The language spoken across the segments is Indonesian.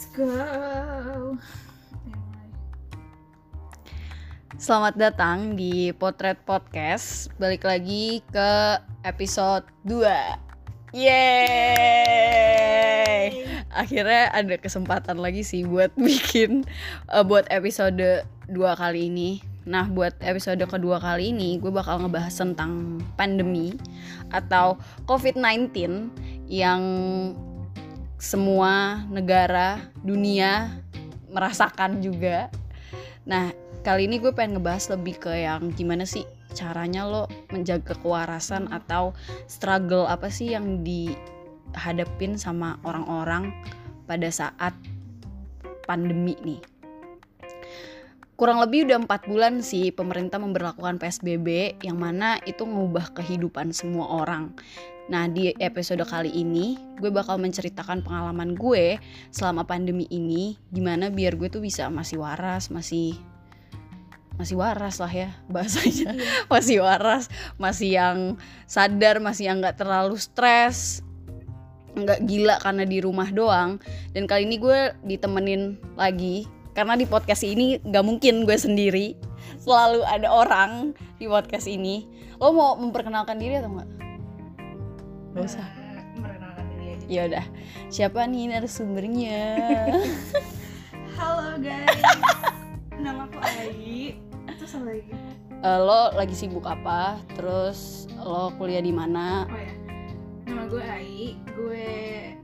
Let's go. Selamat datang di Potret Podcast. Balik lagi ke episode 2. Yeay! Akhirnya ada kesempatan lagi sih buat bikin buat episode 2 kali ini. Nah, buat episode kedua kali ini gue bakal ngebahas tentang pandemi atau COVID-19 yang semua negara dunia merasakan juga. Nah, kali ini gue pengen ngebahas lebih ke yang gimana sih caranya lo menjaga kewarasan atau struggle apa sih yang dihadapin sama orang-orang pada saat pandemi nih. Kurang lebih udah 4 bulan sih pemerintah memberlakukan PSBB yang mana itu ngubah kehidupan semua orang. Nah, di episode kali ini gue bakal menceritakan pengalaman gue selama pandemi ini, gimana biar gue tuh bisa masih waras, masih waras lah ya bahasanya. Masih waras, masih yang sadar, masih yang gak terlalu stres, gak gila karena di rumah doang. Dan kali ini gue ditemenin lagi, karena di podcast ini gak mungkin gue sendiri, selalu ada orang di podcast ini. Lo mau memperkenalkan diri atau enggak? Gak usah. Memperkenalkan diri aja. Yaudah, siapa nih narasumbernya? Halo guys, nama aku Ayi. Terus apa lagi? Lo lagi sibuk apa? Terus lo kuliah di mana? Oh ya, nama gue Ayi, gue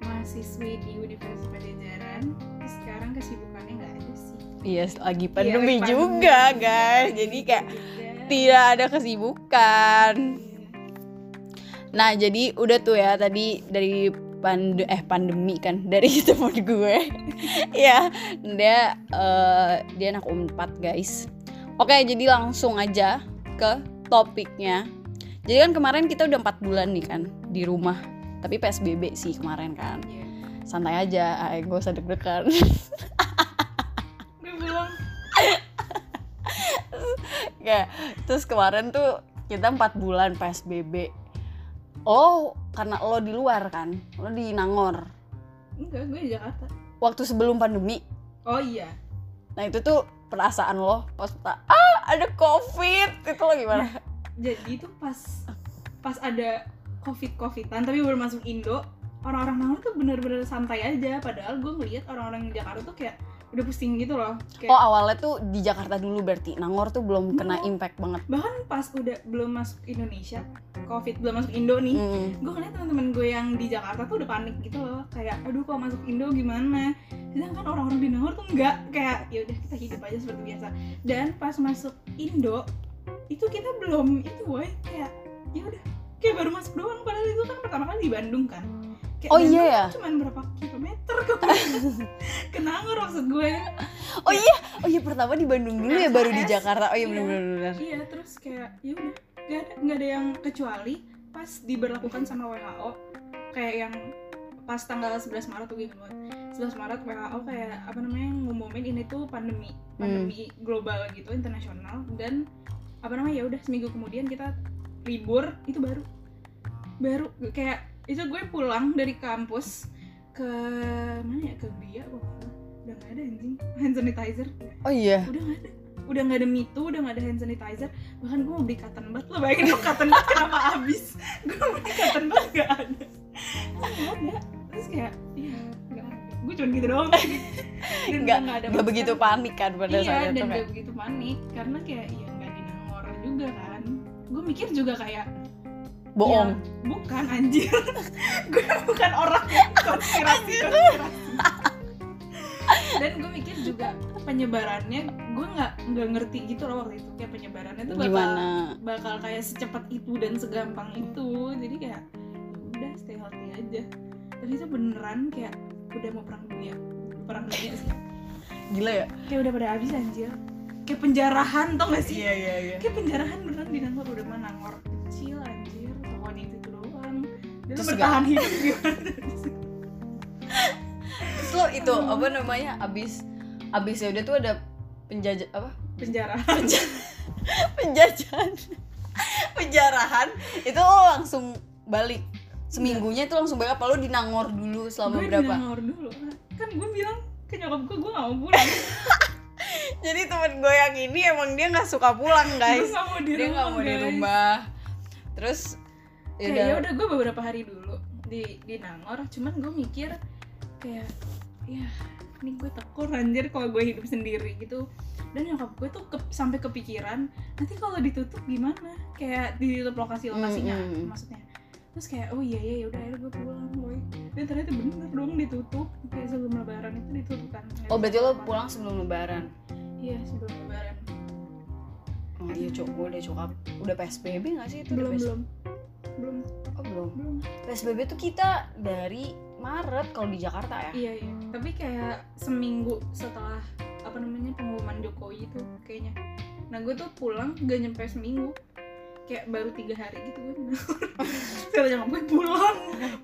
mahasiswi di Universitas Padjadjaran. Sekarang kesibukannya gak ada sih. Iya, lagi pandemi juga guys. Jadi kayak tidak ada kesibukan. Nah, jadi udah tuh ya tadi dari pandemi kan, dari teman gue. Ya, dia anak Unpad guys. Oke, jadi langsung aja ke topiknya. Jadi kan kemarin kita udah 4 bulan nih kan di rumah. Tapi PSBB sih kemarin kan. Santai aja, gue usah deg-degan. Gue bilang ya, terus kemarin tuh kita 4 bulan PSBB. Oh, karena lo di luar kan? Lo di Nangor. Enggak, gue di Jakarta. Waktu sebelum pandemi. Oh iya. Nah, itu tuh perasaan lo pas ada COVID. Itu lo gimana? Nah, jadi itu pas ada COVID-covidan tapi baru masuk Indo. Orang-orang Nangor tuh bener-bener santai aja, padahal gue ngeliat orang-orang di Jakarta tuh kayak udah pusing gitu loh kayak... Oh, awalnya tuh di Jakarta dulu berarti, Nangor tuh belum kena impact banget. Bahkan pas udah belum masuk Indonesia, COVID belum masuk Indo nih, gue ngeliat teman-teman gue yang di Jakarta tuh udah panik gitu loh, kayak aduh kalau masuk Indo gimana. Sedangkan orang-orang di Nangor tuh enggak, kayak ya udah kita hidup aja seperti biasa. Dan pas masuk Indo itu kita belum itu woy, kayak ya udah kayak baru masuk doang, padahal itu kan pertama kali di Bandung kan. Kayak oh iya ya? Cuman berapa kilometer ke Nangor maksud gue. Oh iya pertama di Bandung dulu ya, baru di Jakarta. Oh iya benar. Iya, terus kayak ya udah nggak ada yang kecuali pas diberlakukan sama WHO kayak yang pas tanggal 11 Maret tuh gitu. 11 Maret WHO kayak apa namanya ngumumin ini tuh pandemi global gitu, internasional, dan apa namanya ya udah seminggu kemudian kita libur. Itu baru kayak itu gue pulang dari kampus ke mana ya, ke Bia waktu udah nggak ada hand sanitizer. Oh iya, udah nggak ada Mitu, udah nggak ada hand sanitizer. Bahkan gue mau beli cotton bud, lo bayangin lo cotton bud kenapa habis. Gue mau beli cotton bud nggak ada, terus kayak iya nggak ada, gue cuma gitu doang. Dan nggak begitu panik kan pada saat itu. Iya, dan nggak begitu panik karena kayak ya nggak di Nangor juga kan. Gue mikir juga kayak bohong ya, bukan anjir. Gue bukan orang yang konspirasi. Dan gue mikir juga penyebarannya gue nggak ngerti gitu loh waktu itu, kayak penyebarannya tuh bakal kayak secepat itu dan segampang itu. Jadi kayak udah stay healthy aja. Tapi itu beneran kayak udah mau perang dunia sih. Gila ya, kayak udah pada habis anjir, kayak penjarahan tau gak sih. Iya. Kayak penjarahan beneran di Nangor, udah mana Nangor kecil anjir. Itu doang. Dan terus bertahan hidup gimana? Terus lo itu apa namanya abis ya udah tuh ada penjarahan itu lo langsung balik seminggunya. Itu langsung balik apa lo di Nangor dulu selama berapa? Gue di Nangor dulu kan, gue bilang ke nyokap gue gak mau pulang. Jadi temen gue yang ini emang dia gak suka pulang guys. Dia gak mau di rumah. Terus ya udah gue beberapa hari dulu di Nangor. Cuman gue mikir kayak ya ini gue tekor anjir kalau gue hidup sendiri gitu. Dan nyokap gue tuh sampai kepikiran nanti kalau ditutup gimana, kayak ditutup lokasinya maksudnya. Terus kayak oh iya udah akhirnya gue pulang boy. Dan ternyata bener dong ditutup, kayak sebelum lebaran itu ditutup kan. Oh berarti lo pulang sebelum lebaran? Iya sebelum lebaran. Oh iya cok, gue udah cokap. Udah PSBB gak sih itu? Belum. Oh belum. PSBB tuh kita dari Maret kalau di Jakarta ya? Iya. Tapi kayak seminggu setelah pengumuman Jokowi itu kayaknya. Nah gue tuh pulang gak nyampe seminggu, kayak baru 3 hari gitu gue sekarang nyokap gue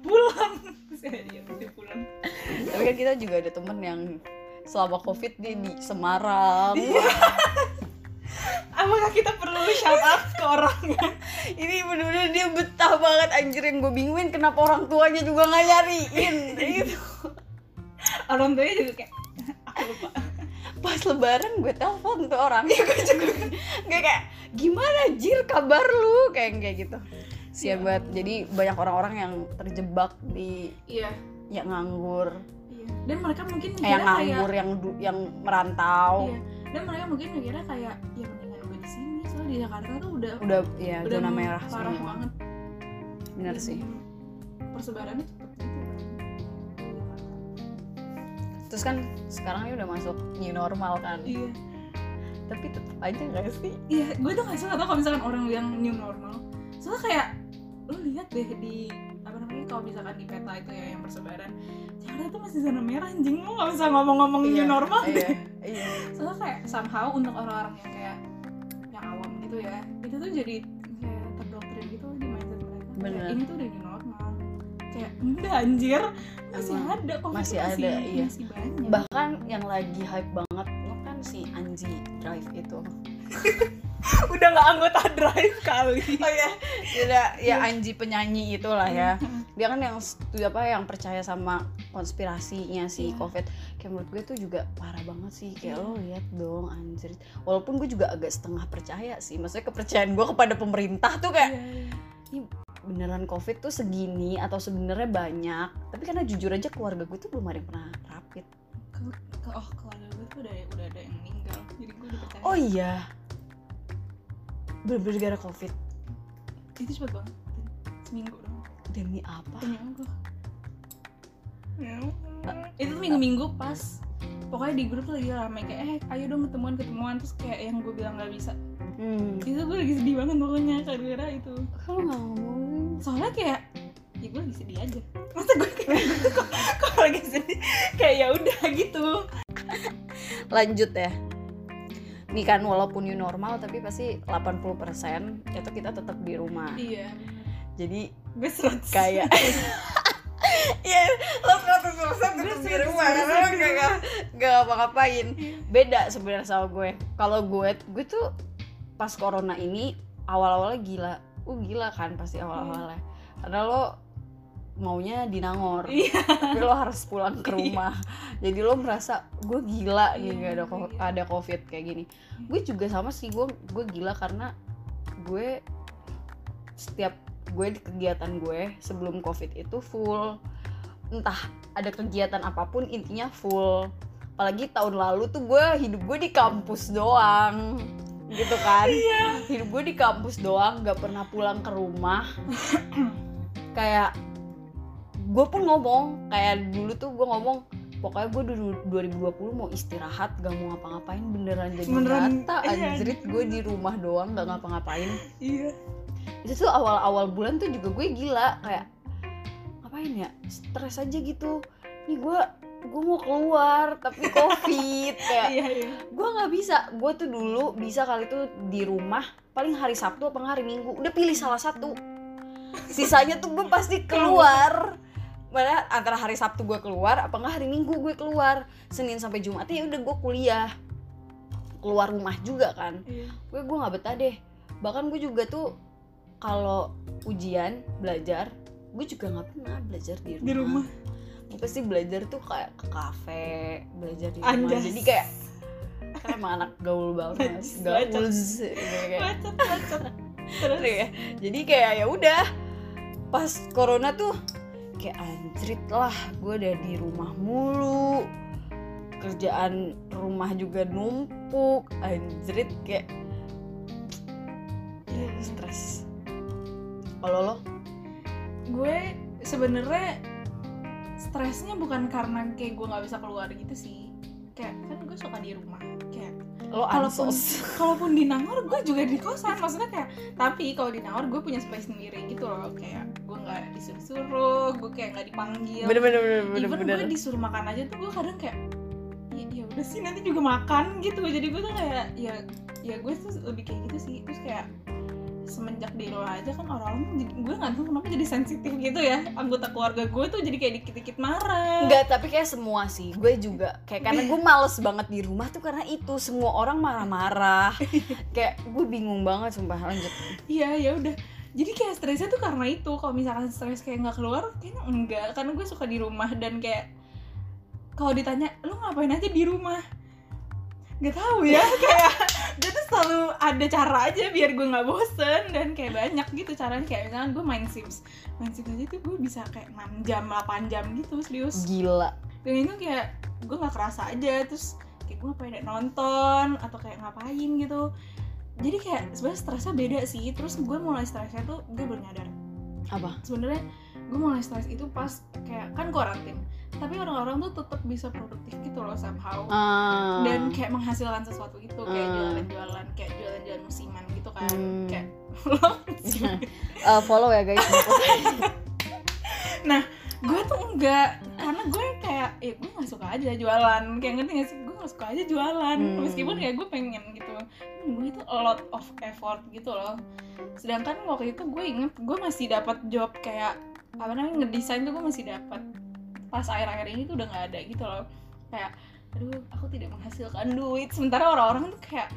pulang serius sih pulang. Tapi kan kita juga ada temen yang selama covid dia di Semarang. Apakah kita perlu shout out ke orangnya? Ini bener-bener dia betah banget anjir. Yang gue bingungin kenapa orang tuanya juga gak nyariin gitu. Orang tuanya juga kayak aku lupa. Pas lebaran gue telepon tuh orangnya, gue juga kayak gimana jir kabar lu kayak gitu. Sian banget. Jadi banyak orang-orang yang terjebak di yang nganggur. Iya. Dan mereka mungkin yang nganggur kayak, yang merantau. Iya. Dan mereka mungkin mikirnya kayak ya mendingan gue di sini, soalnya di Jakarta tuh udah zona merah parah semua. Banget. Benar sih. Persebarannya cepet gitu. Terus kan sekarang ini udah masuk new normal kan. Iya. Tapi tetap aja nggak sih? Iya, gue tuh nggak suka tau kalau misalkan orang bilang new normal. Soalnya kayak lo lihat deh di kalau misalkan di peta itu ya yang persebaran, Jakarta tuh masih zona merah anjing, lo nggak bisa ngomong new normal deh. Iya. Soalnya kayak somehow untuk orang-orang yang kayak yang awam gitu ya, itu tuh jadi kayak terdoktrin gitu di mindset mereka. Bener. Ini tuh udah new normal. Kayak enggak anjir, masih ada kok, masih banyak. Bahkan yang lagi hype banget lo kan si Anji Drive itu udah nggak anggota Drive kali. Oh ya udah ya Anji penyanyi itulah ya, dia kan yang yang percaya sama konspirasinya si covid. Kayak menurut gue itu juga parah banget sih, kayak lo lihat dong anjir. Walaupun gue juga agak setengah percaya sih, maksudnya kepercayaan gue kepada pemerintah tuh kayak beneran covid tuh segini atau sebenarnya banyak. Tapi karena jujur aja keluarga gue tuh belum ada yang pernah rapid. Keluarga gue tuh udah ada yang meninggal, jadi gue udah percaya. Oh iya, bener-bener gara covid itu cepet banget, seminggu dong. Demi apa? Demi apa? Itu minggu-minggu pas pokoknya di grup lagi ramai kayak ayo dong ketemuan. Terus kayak yang gue bilang gak bisa. Itu gue lagi sedih banget pokoknya gara-gara itu. Kalau gak ngomongin soalnya kayak ya gue lagi sedih aja, masa gue kayak kok lagi sedih kayak ya udah gitu. Lanjut ya nih kan, walaupun new normal tapi pasti 80% itu kita tetap di rumah. Iya, jadi gue 100% kayak iya, lo 100% tetap di rumah karena lo gak ngapa-ngapain. Beda sebenarnya sama gue. Kalau gue tuh pas corona ini awal-awalnya gila kan pasti awal-awalnya. Karena lo maunya di Nangor, tapi lo harus pulang ke rumah. Jadi lo merasa gue gila nih gak ada covid kayak gini. Gue juga sama sih, gue gila karena gue setiap gue di kegiatan gue sebelum covid itu full. Entah ada kegiatan apapun intinya full. Apalagi tahun lalu tuh hidup gue di kampus doang gitu kan. Hidup gue di kampus doang, gak pernah pulang ke rumah. Kayak gue pun ngomong, kayak dulu tuh gue ngomong pokoknya gue 2020 mau istirahat, gak mau ngapa-ngapain. Beneran jadi nyata anjrit, gue di rumah doang gak ngapa-ngapain. Iya. Itu tuh awal-awal bulan tuh juga gue gila, kayak ngapain ya, stres aja gitu. Ini gue mau keluar tapi covid kayak gue nggak bisa. Gue tuh dulu bisa kali tuh di rumah paling hari Sabtu apa hari Minggu, udah pilih salah satu, sisanya tuh gue pasti keluar. Mana antara hari Sabtu gue keluar apa hari Minggu gue keluar. Senin sampai Jumat ya udah gue kuliah, keluar rumah juga kan. Gue nggak betah deh. Bahkan gue juga tuh kalau ujian belajar, gue juga nggak pernah belajar di rumah. Gue pasti belajar tuh kayak ke kafe, belajar di rumah. Anjas. Jadi kayak kan emang anak gaul banget, gaul sih kayak. Terus ya. Jadi kayak ya udah pas corona tuh kayak anjrit lah, gue udah di rumah mulu. Kerjaan rumah juga numpuk, anjrit kayak ya stres. Kalau lo? Gue sebenarnya stresnya bukan karena kayak gue nggak bisa keluar gitu sih, kayak kan gue suka di rumah, kayak kalaupun di Nangor gue juga di kosan, maksudnya kayak tapi kalau di Nangor gue punya space sendiri gitu loh, kayak gue nggak disuruh-suruh, gue kayak nggak dipanggil, even gue disuruh makan aja tuh gue kadang kayak ya udah sih nanti juga makan gitu, jadi gue tuh kayak ya gue tuh lebih kayak gitu sih. Terus kayak semenjak di luar aja kan orang-orang, gue nggak tahu kenapa jadi sensitif gitu ya, anggota keluarga gue tuh jadi kayak dikit-dikit marah. Nggak, tapi kayak semua sih, gue juga kayak karena gue males banget di rumah tuh karena itu semua orang marah-marah, kayak gue bingung banget sumpah. Lanjut. Iya ya udah, jadi kayak stresnya tuh karena itu. Kalau misalkan stres kayak nggak keluar, kayaknya enggak, karena gue suka di rumah. Dan kayak kalau ditanya lu ngapain aja di rumah, nggak tahu ya, kayak gue tuh selalu ada cara aja biar gue nggak bosen. Dan kayak banyak gitu caranya, kayak misalkan gue main Sims aja tuh gue bisa kayak 6 jam 8 jam gitu, serius gila. Dan itu kayak gue nggak kerasa aja, terus kayak gue ngapain, nonton atau kayak ngapain gitu. Jadi kayak sebenarnya stresnya beda sih. Terus gue mulai stresnya tuh gue baru nyadar apa sebenarnya gue mulai stres itu pas kayak kan karantin, tapi orang-orang tuh tetap bisa produktif gitu loh somehow, dan kayak menghasilkan sesuatu gitu, kayak jualan-jualan musiman gitu kan, kayak follow ya guys. Nah gue tuh enggak, karena gue kayak ya gue nggak suka aja jualan, kayak ngerti nggak sih, gue nggak suka aja jualan, meskipun kayak gue pengen gitu. Gue itu a lot of effort gitu loh. Sedangkan waktu itu gue inget gue masih dapat job kayak apa namanya ngedesain tuh, gue masih dapat. Pas akhir-akhir ini tuh udah nggak ada gitu loh, kayak aduh aku tidak menghasilkan duit. Sementara orang-orang tuh kayak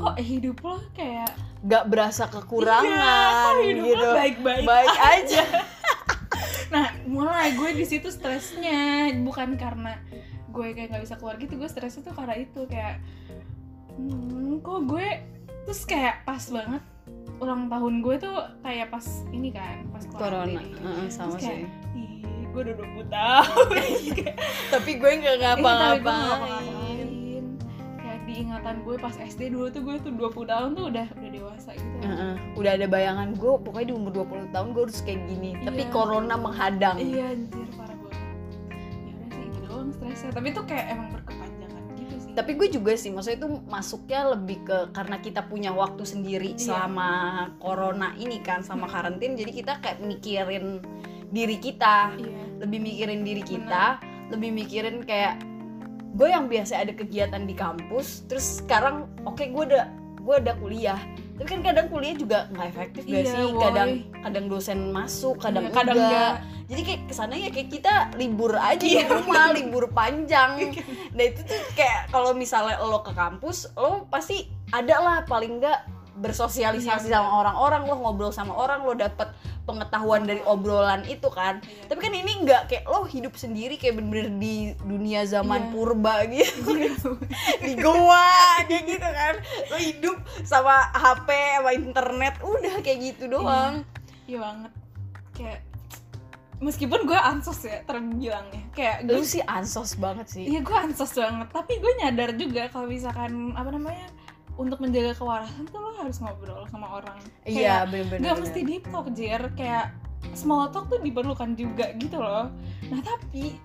kok hidup lo kayak nggak berasa kekurangan, iya, hidup gitu lo baik-baik aja. Nah mulai gue di situ stresnya bukan karena gue kayak nggak bisa keluar gitu, gue stresnya tuh karena itu kayak kok gue. Terus kayak pas banget ulang tahun gue tuh kayak pas ini kan, pas corona. Sama kayak, sih gue udah 20 tahun tapi gue nggak ngapa-ngapain. Kayak diingatan gue pas SD dulu tuh gue tuh 20 tahun tuh udah dewasa gitu, udah ada bayangan gue pokoknya di umur 20 tahun gue harus kayak gini. Iya, tapi corona menghadang. Iya anjir parah banget. Ya udah sih itu doang stresnya, tapi tuh kayak emang berkepanjangan gitu sih. Tapi gue juga sih maksudnya itu masuknya lebih ke karena kita punya waktu sendiri selama corona ini kan, sama karantin, jadi kita kayak mikirin diri kita, lebih mikirin diri kita, lebih mikirin kayak gue yang biasa ada kegiatan di kampus, terus sekarang oke, gue ada kuliah, tapi kan kadang kuliah juga nggak efektif gak sih, kadang dosen masuk, kadang enggak. Jadi kayak kesana ya kayak kita libur aja di rumah, libur panjang. Nah itu tuh kayak kalau misalnya lo ke kampus, lo pasti ada lah paling nggak bersosialisasi sama orang-orang, lo ngobrol sama orang, lo dapet pengetahuan dari obrolan itu kan. Tapi kan ini enggak, kayak lo hidup sendiri kayak bener-bener di dunia zaman purba gitu. Di goa dia gitu kan, lo hidup sama HP sama internet, udah kayak gitu doang. Iya banget, kayak meskipun gue ansos ya terbilangnya, kayak gue sih ansos banget sih. Iya gue ansos banget, tapi gue nyadar juga kalau misalkan apa namanya untuk menjaga kewarasan tuh lo harus ngobrol sama orang. Iya bener-bener. Gak mesti deep talk jer, kayak small talk tuh diperlukan juga gitu loh. Nah tapi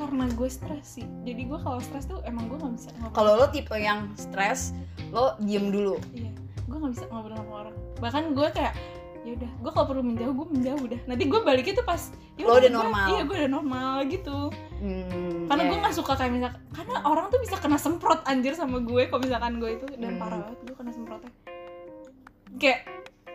karena gue stres sih, jadi gue kalau stres tuh emang gue nggak bisa ngobrol. Kalau lo tipe yang stres, lo diem dulu. Iya, gue nggak bisa ngobrol sama orang. Bahkan gue kayak ya udah, gue kalau perlu menjauh gue menjauh dah. Nanti gue baliknya tuh pas lo udah normal. Iya gue udah normal gitu. Karena gue nggak suka kayak misalkan, karena orang tuh bisa kena semprot anjir sama gue kalau misalkan gue itu, dan parah banget gue kena semprotnya. Kayak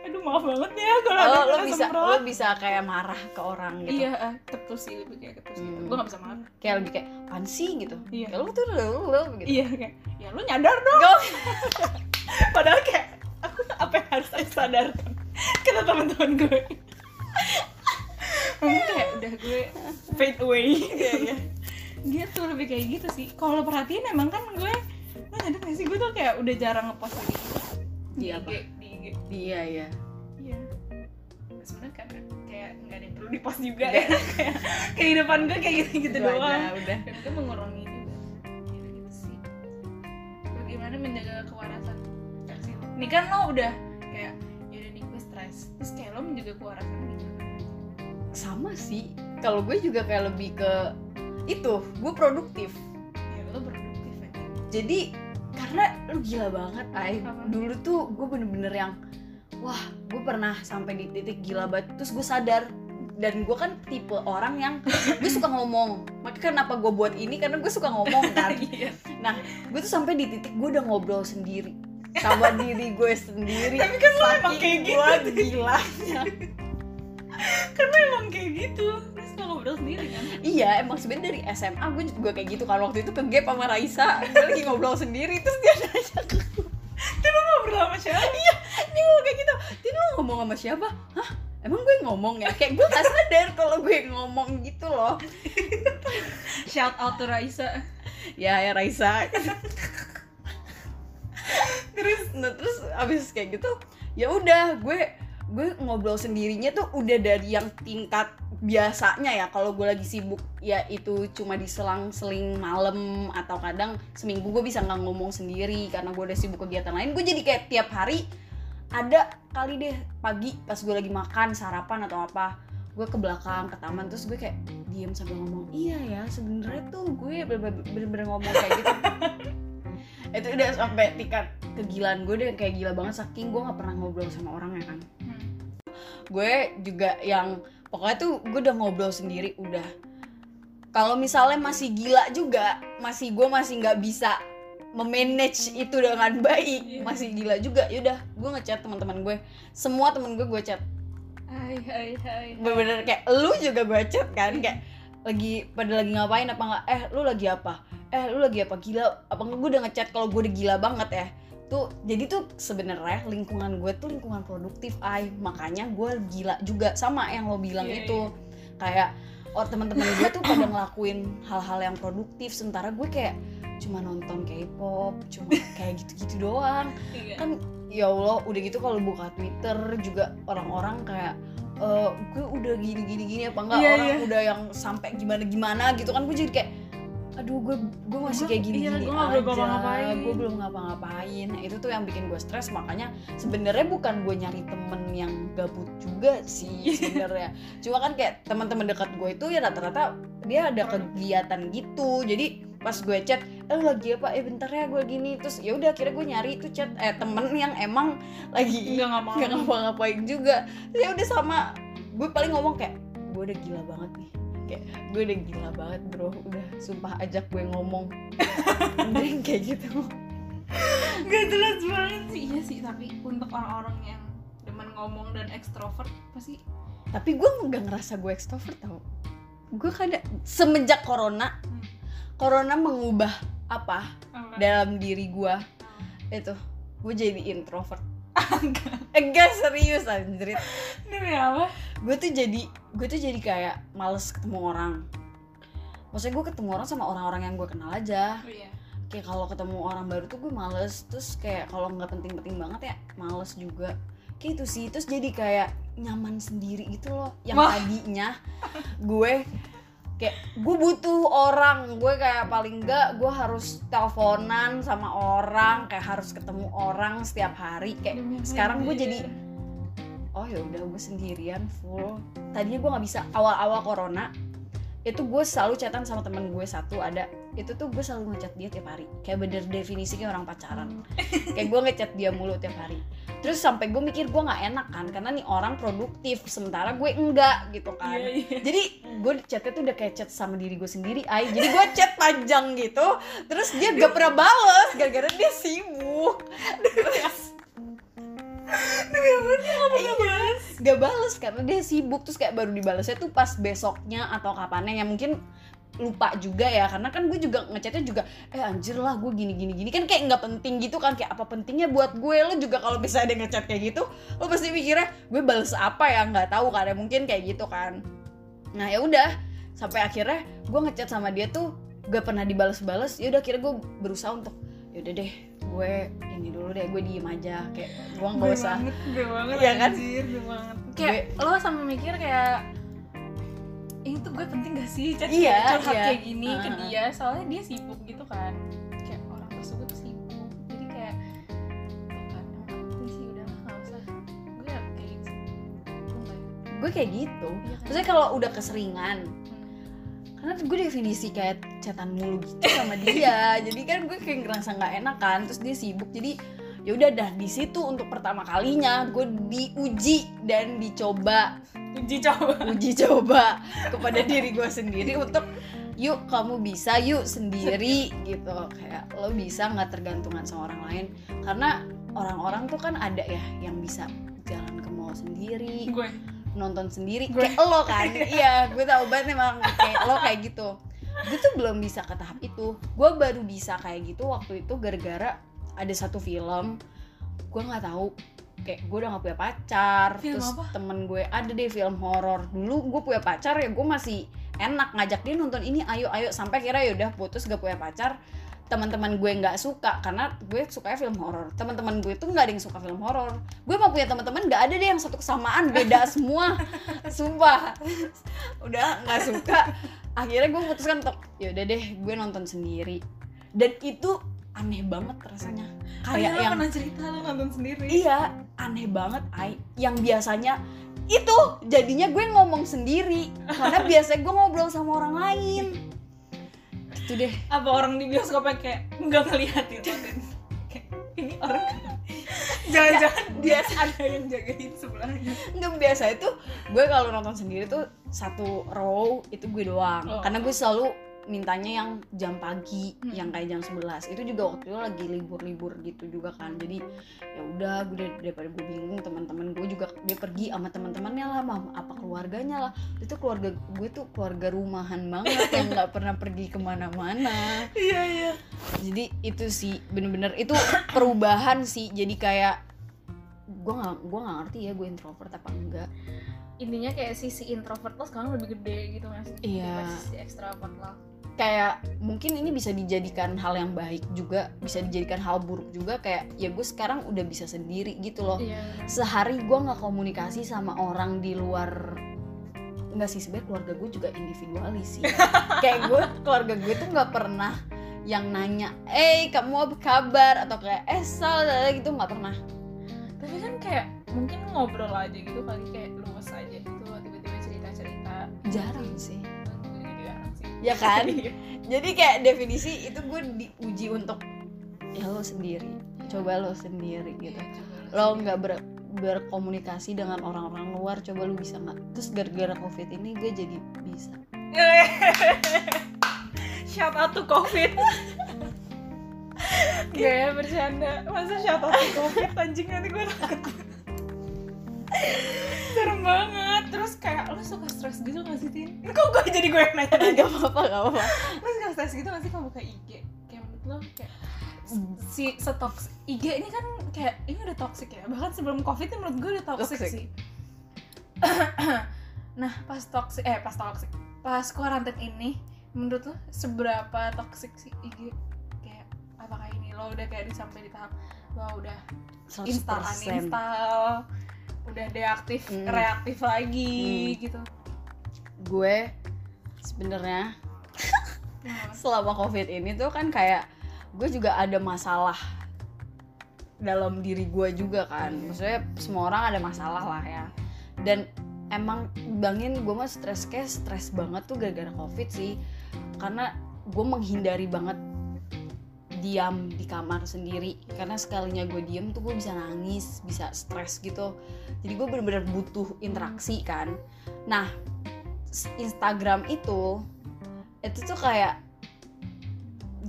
aduh maaf banget ya kalau ada kena semprot. Lo bisa kayak marah ke orang gitu. Iya, ketus sih kayak ketus gitu. Gue nggak bisa marah. Kayak lebih kayak pansi gitu. Iya. Kayak lo tuh lo gitu. Iya kayak ya lo nyadar dong. Padahal kayak aku apa yang harus disadarkan kata teman-teman gue. kayak udah gue fade away gitu, lebih kayak gitu sih. Kalau perhatiin emang kan gue, lo nyadar gak sih gue tuh kayak udah jarang ngepost lagi di apa? Di IG. Iya, iya. Iya. Sebenarnya kan kayak nggak ada yang perlu dipost juga ya. Kayak kehidupan gue kayak gitu-gitu doang. Udah. Dan gue mengurangi juga. Gitu sih. Bagaimana menjaga kewarasan? Ini kan lo udah kayak yaudah nih gue stres. Terus kayak lo menjaga kewarasan gitu. Sama sih. Kalau gue juga kayak lebih ke itu, gue produktif. Ya lo produktif ya. Jadi karena lu gila banget, Ay. Dulu tuh gue bener-bener yang wah, gue pernah sampai di titik gila banget. Terus gue sadar, dan gue kan tipe orang yang gue suka ngomong. Makanya kenapa gue buat ini, karena gue suka ngomong kan. Nah, gue tuh sampai di titik gue udah ngobrol sendiri sama diri gue sendiri. Tapi kan lo emang kayak gitu gilanya. Kan lo emang kayak gitu. Terus lo ngobrol sendiri kan? Iya, emang sebenarnya dari SMA gue kayak gitu kan. Waktu itu ke gap sama Raisa, gue lagi ngobrol sendiri. Terus dia nanya ke gue, Tin lo ngobrol sama siapa? Iya, dia ngomong kayak gitu. Tin lo ngomong sama siapa? Hah? Emang gue ngomong ya? Kayak gue gak sadar kalau gue ngomong gitu loh. Shout out to Raisa. Ya, ya Raisa. Terus abis kayak gitu, ya udah gue ngobrol sendirinya tuh udah dari yang tingkat biasanya ya. Kalau gue lagi sibuk ya itu cuma diselang-seling malam, atau kadang seminggu gue bisa nggak ngomong sendiri karena gue udah sibuk kegiatan lain. Gue jadi kayak tiap hari ada kali deh pagi pas gue lagi makan sarapan atau apa, gue ke belakang ke taman terus gue kayak diem sambil ngomong, iya ya sebenarnya tuh gue bener-bener ngomong kayak gitu. Itu udah sampai tingkat kegilaan gue deh, kayak gila banget saking gue nggak pernah ngobrol sama orang ya kan. Gue juga yang pokoknya tuh gue udah ngobrol sendiri udah. Kalau misalnya masih gila juga, gue masih nggak bisa memanage itu dengan baik, masih gila juga, yaudah gue ngechat teman-teman gue, semua teman gue chat. Hai. Bener-bener kayak lu juga gue chat kan, kayak lagi ngapain apa nggak? Lu lagi apa? Gila apa nggak? Gue udah ngechat kalau gue udah gila banget ya. Tuh jadi tuh sebenarnya lingkungan gue tuh lingkungan produktif, Ay. Makanya gue gila juga sama yang lo bilang itu. Kayak teman-teman gue tuh pada ngelakuin hal-hal yang produktif, sementara gue kayak cuma nonton K-pop, cuma kayak gitu-gitu doang. Kan ya Allah, udah gitu kalau buka Twitter juga orang-orang kayak gue udah gini apa enggak, udah yang sampai gimana-gimana gitu kan. Gue jadi kayak aduh gue masih kayak gini-gini aja, gue belum ngapa-ngapain. Nah, itu tuh yang bikin gue stres. Makanya sebenarnya bukan gue nyari temen yang gabut juga sih sebenarnya, cuma kan kayak teman-teman dekat gue itu ya rata-rata dia ada kegiatan gitu. Jadi pas gue chat lagi apa, bentar ya gue gini, terus ya udah akhirnya gue nyari tuh chat temen yang emang lagi nggak ngapa-ngapain juga. Ya udah sama gue paling ngomong kayak gue udah gila banget nih. Kayak gue udah gila banget bro, udah sumpah ajak gue ngomong. Mending kayak gitu. Gak jelas banget sih. Iya sih, tapi untuk orang-orang yang demen ngomong dan ekstrovert pasti. Tapi gue gak ngerasa gue ekstrovert tau. Gue kadang semenjak Corona mengubah apa dalam diri gue. Itu gue jadi introvert. Enggak serius anjrit. Demi apa? Gue tuh jadi kayak males ketemu orang. Maksudnya gue ketemu orang sama orang-orang yang gue kenal aja. Iya. Kayak kalau ketemu orang baru tuh gue males. Terus kayak kalau nggak penting-penting banget ya males juga. Kayak itu sih. Terus jadi kayak nyaman sendiri gitu loh. Yang tadinya gue kayak gue butuh orang, gue kayak paling enggak gue harus teleponan sama orang, kayak harus ketemu orang setiap hari. Kayak sekarang gue jadi oh ya udah gue sendirian full. Tadinya gue nggak bisa, awal-awal corona itu gue selalu chatan sama temen gue satu ada, itu tuh gue selalu ngechat dia tiap hari, kayak bener definisinya orang pacaran. Kayak gue ngechat dia mulu tiap hari. Terus sampai gue mikir gue nggak enak kan, karena nih orang produktif sementara gue enggak gitu kan. Jadi gue chatnya tuh udah kayak chat sama diri gue sendiri, Ay. Jadi gue chat panjang gitu, terus dia gak pernah bales gara-gara dia sibuk. Gak bales karena dia sibuk. Terus kayak baru dibalesnya tuh pas besoknya atau kapannya, yang mungkin lupa juga ya, karena kan gue juga ngechatnya juga anjir lah gue gini kan, kayak nggak penting gitu kan. Kayak apa pentingnya buat gue? Lo juga kalau bisa ada ngechat kayak gitu lo pasti mikirnya gue bales apa ya, nggak tahu kan ya, mungkin kayak gitu kan. Nah ya udah, sampai akhirnya gue ngechat sama dia tuh gak pernah dibales-bales. Ya udah akhirnya gue berusaha untuk yaudah deh, gue ini dulu deh, gue diem aja, kayak gue nggak usah. Gue banget, ya kan? Anjir, kayak gue, lo sama mikir kayak ini tuh gue penting gak sih chat curhat kayak gini ke dia, soalnya dia sibuk gitu kan. Kayak orang tersebut sibuk, jadi kayak bukan sih udah nggak usah. Gue kayak gitu. Gue kayak gitu. Maksudnya kalau udah keseringan, karena gue definisi kayak chatan mulu gitu sama dia, jadi kan gue kayak ngerasa nggak enak kan, terus dia sibuk, jadi ya udah dah di situ untuk pertama kalinya gue diuji dan dicoba kepada diri gue sendiri untuk yuk kamu bisa yuk sendiri gitu, kayak lo bisa nggak tergantungan sama orang lain, karena orang-orang tuh kan ada ya yang bisa jalan ke mall sendiri, nonton sendiri, kayak lo kan. Iya, gue tau banget emang kayak lo kayak gitu. Gue tuh belum bisa ke tahap itu. Gue baru bisa kayak gitu waktu itu gara-gara ada satu film, gue nggak tahu, kayak gue udah nggak punya pacar. Film terus apa? Temen gue ada deh film horor. Dulu gue punya pacar ya, gue masih enak ngajak dia nonton ini, ayo sampai kira ya udah putus gak punya pacar. Teman-teman gue nggak suka karena gue sukanya film horor. Teman-teman gue tuh nggak ada yang suka film horor. Gue mah punya teman-teman nggak ada deh yang satu kesamaan, beda semua, sumpah. Udah nggak suka. Akhirnya gue putuskan untuk ya udah deh gue nonton sendiri. Dan itu aneh banget rasanya. Kayak yang pernah cerita lo nonton sendiri. Iya, aneh banget. Yang biasanya itu jadinya gue ngomong sendiri karena biasanya gue ngobrol sama orang lain. Itu deh. Apa orang di bioskopnya kayak nggak ngelihat itu? Ini orang jangan-jangan biasa ada yang jagain sebelahnya. Nggak, biasa itu gue kalau nonton sendiri tuh satu row itu gue doang. Karena gue selalu mintanya yang jam pagi, yang kayak jam 11. Itu juga waktu itu lagi libur-libur gitu juga kan. Jadi ya udah gue daripada gue bingung, teman-teman gue juga dia pergi sama teman-temannya lah, sama apa keluarganya lah. Itu keluarga gue tuh keluarga rumahan banget yang enggak pernah pergi kemana mana. Iya. Jadi itu sih bener-bener itu perubahan sih. Jadi kayak gue enggak ngerti ya gue introvert apa enggak. Intinya kayak sisi introvert lo sekarang lebih gede gitu nggak sih? Iya. Sisi ekstrovert lo. Kayak mungkin ini bisa dijadikan hal yang baik juga, bisa dijadikan hal buruk juga, kayak ya gue sekarang udah bisa sendiri gitu loh. Iya. Sehari gue nggak komunikasi sama orang di luar. Nggak sih, sebenarnya keluarga gue juga individualis sih. Kayak gue keluarga gue tuh nggak pernah yang nanya, kamu apa kabar atau kayak Sal gitu, nggak pernah. Tapi kan kayak mungkin ngobrol aja gitu kali, kayak luas aja gitu tiba-tiba cerita jarang sih. Ya kan? Jadi kayak definisi itu gue diuji untuk ya lo sendiri, coba lo sendiri gitu. Lo nggak berkomunikasi dengan orang-orang luar, coba lo bisa nggak? Terus gara-gara COVID ini gue jadi bisa. Shout out to COVID. Gaya bercanda, masa shout out to COVID, anjing nanti gue takut. Serem banget. Terus kayak lo suka stres gitu gak sih, Tin? Kok gue jadi gue yang nanya? Gak apa-apa Lo suka stres gitu gak sih kalau buka IG? Kayak menurut lo kayak si setoks IG ini kan kayak ini udah toxic ya. Bahkan sebelum COVID ini menurut gue udah toxic. Sih. Nah pas quarantine ini menurut lo seberapa toxic sih IG? Kayak apakah ini lo udah kayak sampai di tahap lo udah 100%. uninstall udah deaktif, reaktif lagi gitu. Gue sebenarnya selama COVID ini tuh kan kayak gue juga ada masalah dalam diri gue juga kan. Maksudnya semua orang ada masalah lah ya. Dan emang bangin gue mah stres banget tuh gara-gara COVID sih. Karena gue menghindari banget diam di kamar sendiri, karena sekalinya gue diam tuh gue bisa nangis, bisa stres gitu. Jadi gue bener-bener butuh interaksi kan. Nah Instagram itu tuh kayak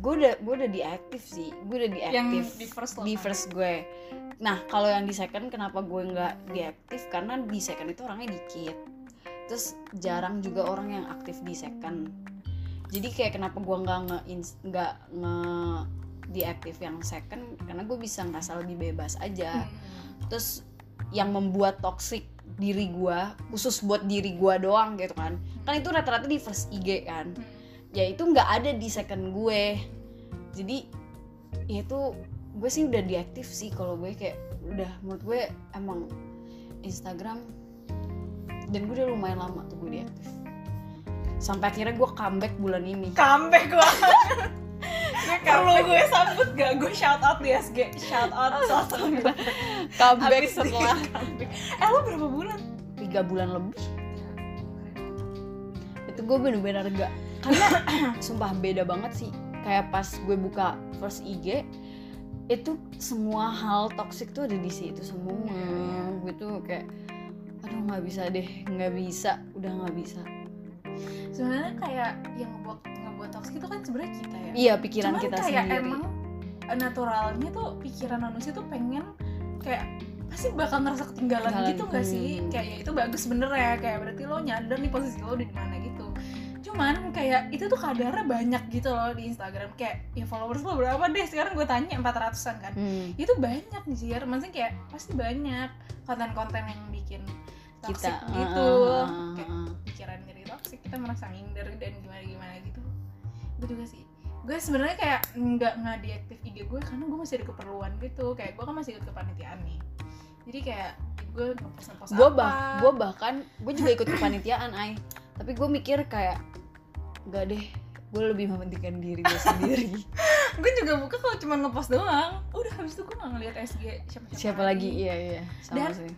gue udah diaktif sih, gue udah diaktif di first gue. Nah kalau yang di second kenapa gue nggak diaktif, karena di second itu orangnya dikit, terus jarang juga orang yang aktif di second. Jadi kayak kenapa gue nggak deactive yang second, karena gue bisa ngerasa lebih bebas aja. Terus yang membuat toxic diri gue, khusus buat diri gue doang gitu kan. Kan itu rata-rata di first IG kan, ya itu nggak ada di second gue. Jadi ya itu gue sih udah deaktif sih kalau gue, kayak udah menurut gue emang Instagram, dan gue udah lumayan lama tuh gue deaktif. Sampai akhirnya gue comeback bulan ini. Comeback gue. Kalau gue sambut gak, gue shout out di SG, shout out sosmed. Comeback setelah comeback. Lo berapa bulan? 3 bulan lebih. Itu gue bener-bener gak, karena sumpah beda banget sih. Kayak pas gue buka first IG, itu semua hal toxic tuh ada di situ semua. Gue tuh kayak, aduh gak bisa deh, gak bisa, udah gak bisa. Sebenarnya kayak yang ngebuat toksik itu kan sebenarnya kita ya. Iya, pikiran cuman kita sendiri. Cuman kayak emang naturalnya tuh pikiran manusia tuh pengen kayak pasti bakal ngerasa ketinggalan gitu nggak sih? Kayak ya itu bagus bener ya, kayak berarti lo nyadar nih posisi lo udah di mana gitu. Cuman kayak itu tuh kadarnya banyak gitu loh di Instagram, kayak ya followers lo berapa deh sekarang, gue tanya 400-an kan. Itu banyak sih, maksudnya kayak pasti banyak konten-konten yang bikin toksik kita, gitu kayak pikiran jadi toksik, kita merasa minder dan gimana-gimana gitu. Gue juga sih, gue sebenarnya kayak nggak deaktif IG gue karena gue masih ada keperluan gitu, kayak gue kan masih ikut kepanitiaan nih, jadi kayak gue ngepost apa. Gue juga ikut kepanitiaan Ay, tapi gue mikir kayak nggak deh, gue lebih mementingkan diri gue sendiri. Gue juga buka kalau cuma ngepost doang, udah habis itu gue nggak ngeliat SG siapa lagi. Iya sama dan, sih.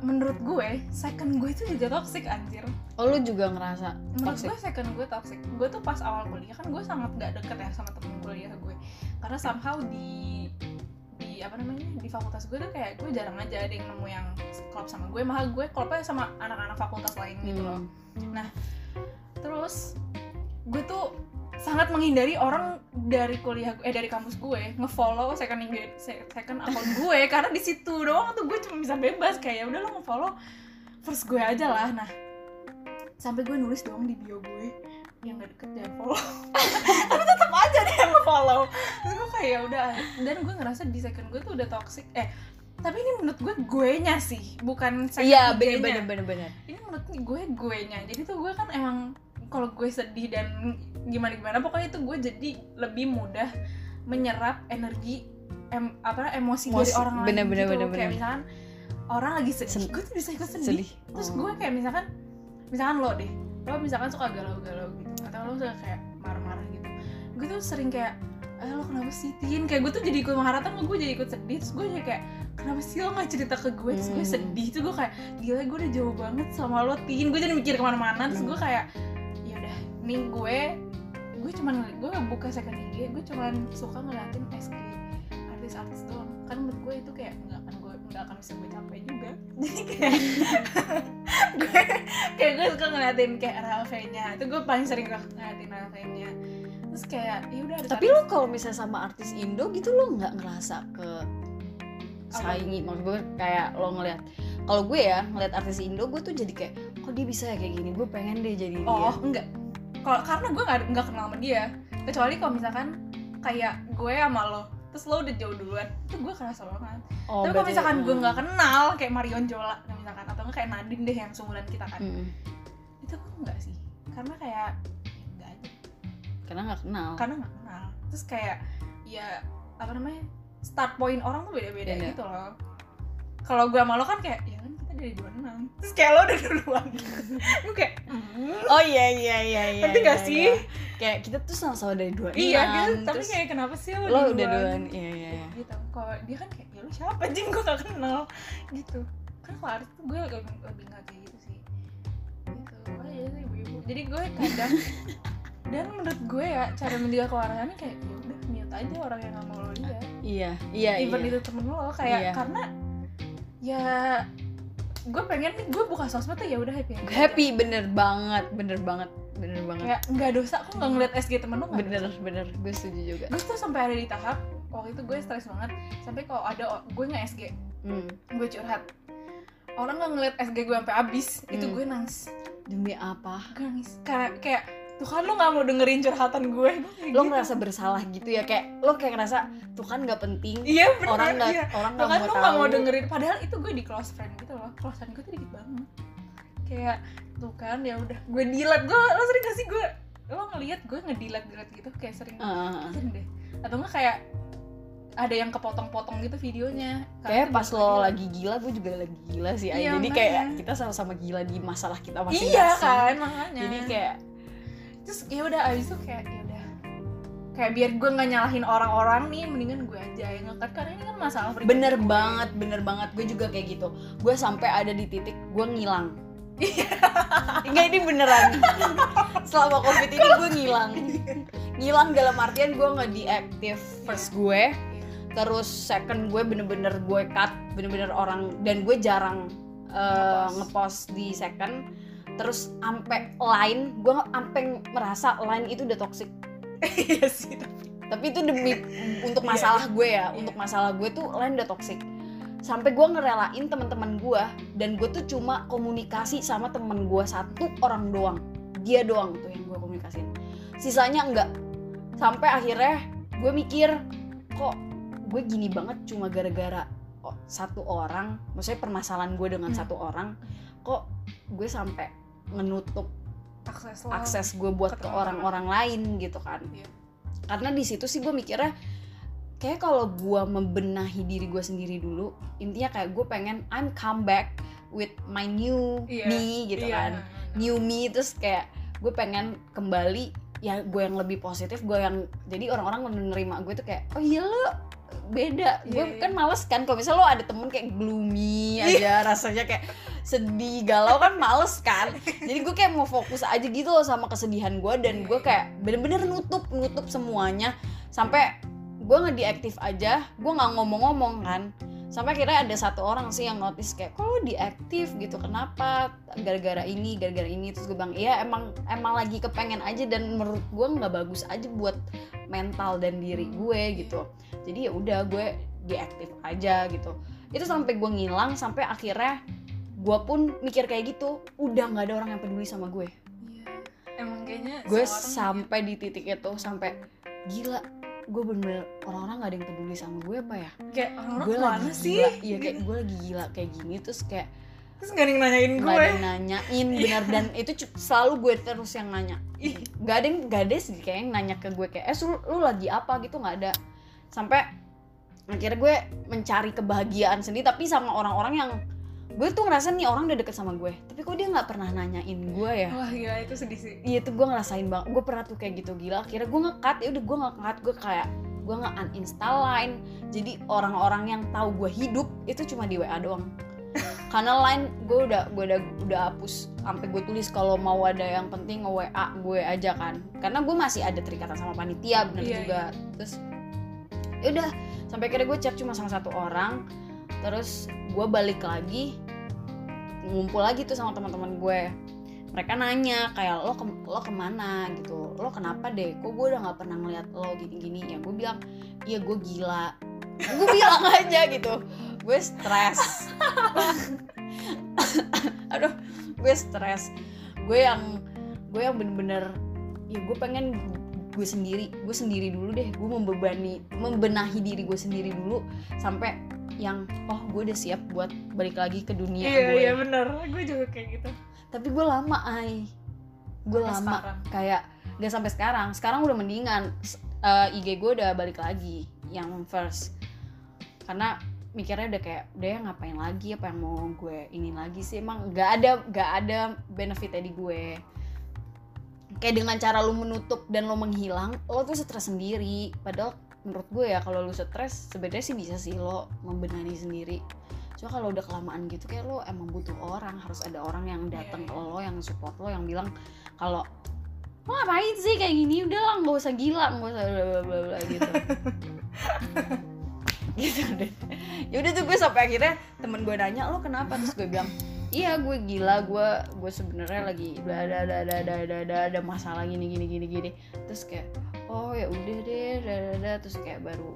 Menurut gue, second gue itu juga toxic anjir. Oh, lu juga ngerasa toxic? Menurut gue second gue toxic. Gue tuh pas awal kuliah, kan gue sangat gak deket ya sama temen kuliah gue. Karena somehow di fakultas gue tuh kayak gue jarang aja ada yang nemu yang klop sama gue. Malah gue klopnya sama anak-anak fakultas lain gitu loh. Nah, terus gue tuh sangat menghindari orang dari kuliah dari kampus gue ngefollow second account gue karena di situ doang tuh gue cuma bisa bebas kayak ya udah lo ngefollow first gue aja lah. Nah, sampai gue nulis doang di bio gue yang gak deket jangan follow. Tapi tetap aja dia yang ngefollow. Terus gue kayak ya udah, dan gue ngerasa di second gue tuh udah toxic. Tapi ini menurut gue nya sih, bukan second gue-nya. Iya, bener. Ini menurut gue nya. Jadi tuh gue kan emang kalau gue sedih dan gimana pokoknya itu gue jadi lebih mudah menyerap energi emosi dari orang lain gitu. Kayak misalkan orang lagi sedih, gue tuh bisa ikut sedih. Terus gue kayak misalkan lo misalkan suka galau-galau gitu atau lo suka kayak marah-marah gitu, gue tuh sering kayak lo kenapa sih Tin, kayak gue tuh jadi ikut mengharapkan, gue jadi ikut sedih. Terus gue jadi kayak kenapa sih lo gak cerita ke gue? Terus gue sedih tuh, gue kayak gila gue udah jauh banget sama lo Tin, gue jadi mikir kemana-mana. Terus gue kayak nih gue buka second IG, gue cuman suka ngeliatin SG artis-artis doang. Kan menurut gue itu kayak nggak akan bisa gue capek juga. Jadi gue suka ngeliatin kayak RLV-nya. Itu gue paling sering ngeliatin RLV-nya. Terus kayak ya udah. Tapi lo kalau misalnya sama artis Indo gitu lo nggak ngerasa kesaingi? Maksud gue kayak lo ngeliat. Kalau gue ya ngeliat artis Indo, gue tuh jadi kayak kok dia bisa ya kayak gini? Gue pengen deh jadi dia. Oh enggak. Kalau karena gue nggak kenal sama dia, kecuali kalau misalkan kayak gue sama lo, terus lo udah jauh duluan, itu gue kerasa banget. Tapi kalau misalkan gue nggak kenal kayak Marion Jola misalkan, atau nggak kayak Nadine deh yang seumuran kita kan, itu gue nggak sih, karena kayak nggak aja. Karena nggak kenal. Terus kayak ya start point orang tuh beda-beda gitu loh. Kalau gue sama lo kan kayak ya kan kita dari 26, terus kayak lo udah duluan gitu. Gue kayak oh iya nanti gak sih? Kayak kita tuh sama-sama dari 26. Iya gitu, tapi kayak kenapa sih lo udah duluan? Iya gitu. Kalau dia kan kayak ya lo siapa Jim, gue gak kenal gitu. Kan kalau artis tuh gue lebih gak kayak gitu sih. Gitu, oh iya sih ibu-ibu. Jadi gue kadang dan menurut gue ya cara menjaga keluarganya kayak ya udah mute aja orang yang gak mau lo dia. Iya. Even itu temen lo kayak karena ya gue pengen nih gue buka sosmed tuh ya udah happy aja. bener banget kayak nggak dosa kok nggak ngeliat SG temen lo. Bener gue setuju juga. Gue tuh sampai ada di tahap waktu itu gue stres banget sampai kalau ada gue nggak SG gue curhat orang nggak ngeliat SG gue sampai abis itu gue nangis. Demi apa? Gue nangis karena kayak tuh kan lo nggak mau dengerin curhatan gue, lo gitu. Ngerasa bersalah gitu ya, kayak lo kayak ngerasa tuh kan nggak penting, iya, bener, orang nggak iya. Orang nggak kan mau dengerin, padahal itu gue di close friend gitu loh, close friend gue tuh dikit banget, kayak tuh kan ya udah gue delete, gue lo sering kasih gue, lo ngelihat gue ngedelete gitu kayak sering gitu deh, atau nggak kayak ada yang kepotong-potong gitu videonya. Kayak pas lo lagi gila, gue juga lagi gila sih. Iya, jadi makanya. Kayak kita sama-sama gila di masalah kita masing-masing. Iya kan, makanya. Jadi kayak terus ya udah abis itu kayak ya udah. Kayak biar gue enggak nyalahin orang-orang nih, mendingan gue aja yang ngangkat karena ini kan masalah pribadi. Bener banget. Gue juga kayak gitu. Gue sampai ada di titik gue ngilang. Enggak, ini beneran. Selama Covid ini gue ngilang. Ngilang dalam artian gue enggak diaktif first gue. Terus second gue bener-bener cut orang, dan gue jarang ngepost di second. Terus ampe line, gue ampe merasa line itu udah toxic. Iya sih, tapi itu demi untuk masalah gue ya, untuk masalah gue tuh line udah toxic. Sampai gue ngerelain teman-teman gue, dan gue tuh cuma komunikasi sama teman gue satu orang doang, dia doang tuh yang gue komunikasiin. Sisanya enggak. Sampai akhirnya gue mikir kok gue gini banget cuma gara-gara satu orang, maksudnya permasalahan gue dengan satu orang, kok gue sampai menutup akses gue buat ke orang-orang lain gitu kan. Yeah. Karena di situ sih gue mikirnya kayak kalau gue membenahi diri gue sendiri dulu, intinya kayak gue pengen I'm come back with my new me gitu kan, new me, terus kayak gue pengen kembali ya gue yang lebih positif, gue yang jadi orang-orang menerima gue tuh kayak oh iya lo beda. Gue kan males kan kalau misalnya lo ada temen kayak gloomy aja rasanya, kayak sedih galau kan males kan. Jadi gue kayak mau fokus aja gitu loh sama kesedihan gue, dan gue kayak bener-bener nutup semuanya. Sampai gue nge-deactive aja, gue gak ngomong-ngomong kan. Sampai akhirnya ada satu orang sih yang notice kayak kok lo deactive gitu, kenapa, gara-gara ini. Terus gue bilang iya emang lagi kepengen aja, dan menurut gue gak bagus aja buat mental dan diri gue gitu. Jadi ya udah gue deactive aja gitu. Itu sampai gue ngilang, sampai akhirnya gue pun mikir kayak gitu, udah nggak ada orang yang peduli sama gue. Iya. Emang kayaknya. Gue sampai di titik itu, sampai gila. Gue bener-bener orang-orang nggak ada yang peduli sama gue apa ya? Kayak orang-orang gue lagi sih? Gila. Iya kayak gue lagi gila kayak gini, terus nggak ada yang nanyain gue. Nggak ada yang nanyain bener, dan itu selalu gue terus yang nanya. Nggak ada sih kayak yang nanya ke gue kayak lu lagi apa gitu, nggak ada. Sampai akhirnya gue mencari kebahagiaan sendiri, tapi sama orang-orang yang gue tuh ngerasa nih orang udah deket sama gue, tapi kok dia nggak pernah nanyain gue ya. Wah gila, itu sedih sih. Iya tuh gue ngerasain banget, gue pernah tuh kayak gitu gila. Akhirnya gue nge-cut, ya udah gue nge-cut, gue kayak gue nge-uninstall Line. Jadi orang-orang yang tahu gue hidup itu cuma di WA doang. Karena Line gue udah hapus. Sampai gue tulis kalau mau ada yang penting nge-WA gue aja kan. Karena gue masih ada terikatan sama panitia bener juga. Iya. Terus udah sampai akhirnya gue chat cuma sama satu orang, terus gue balik lagi ngumpul lagi tuh sama teman-teman gue. Mereka nanya kayak lo kemana gitu, lo kenapa deh, kok gue udah nggak pernah ngeliat lo gini-gini. Ya gue bilang iya gue gila, gue bilang aja gitu, gue stres. Aduh gue stres, gue yang bener-bener ya gue pengen gue sendiri dulu deh, gue membenahi diri gue sendiri dulu, sampai yang oh gue udah siap buat balik lagi ke dunia gue. Iya benar, gue juga kayak gitu. Tapi gue lama, sekarang. Kayak nggak sampai sekarang udah mendingan. IG gue udah balik lagi yang first, karena mikirnya udah kayak udah ya ngapain lagi, apa yang mau gue ingin lagi sih, emang nggak ada benefitnya di gue. Kayak dengan cara lu menutup dan lu menghilang, lo tuh stres sendiri. Padahal menurut gue ya kalau lu stres sebenarnya sih bisa sih lo membenahi sendiri. Cuma kalau udah kelamaan gitu kayak lo emang butuh orang, harus ada orang yang datang ke lo, yang support lo, yang bilang kalau lo ngapain sih kayak gini, udah lah nggak usah gila, nggak usah bla bla gitu. Gitu deh. Ya udah tuh gue sampai akhirnya temen gue nanya lo kenapa, terus gue bilang iya gue gila, gue sebenarnya lagi ada masalah gini. Terus kayak oh ya udah deh terus kayak baru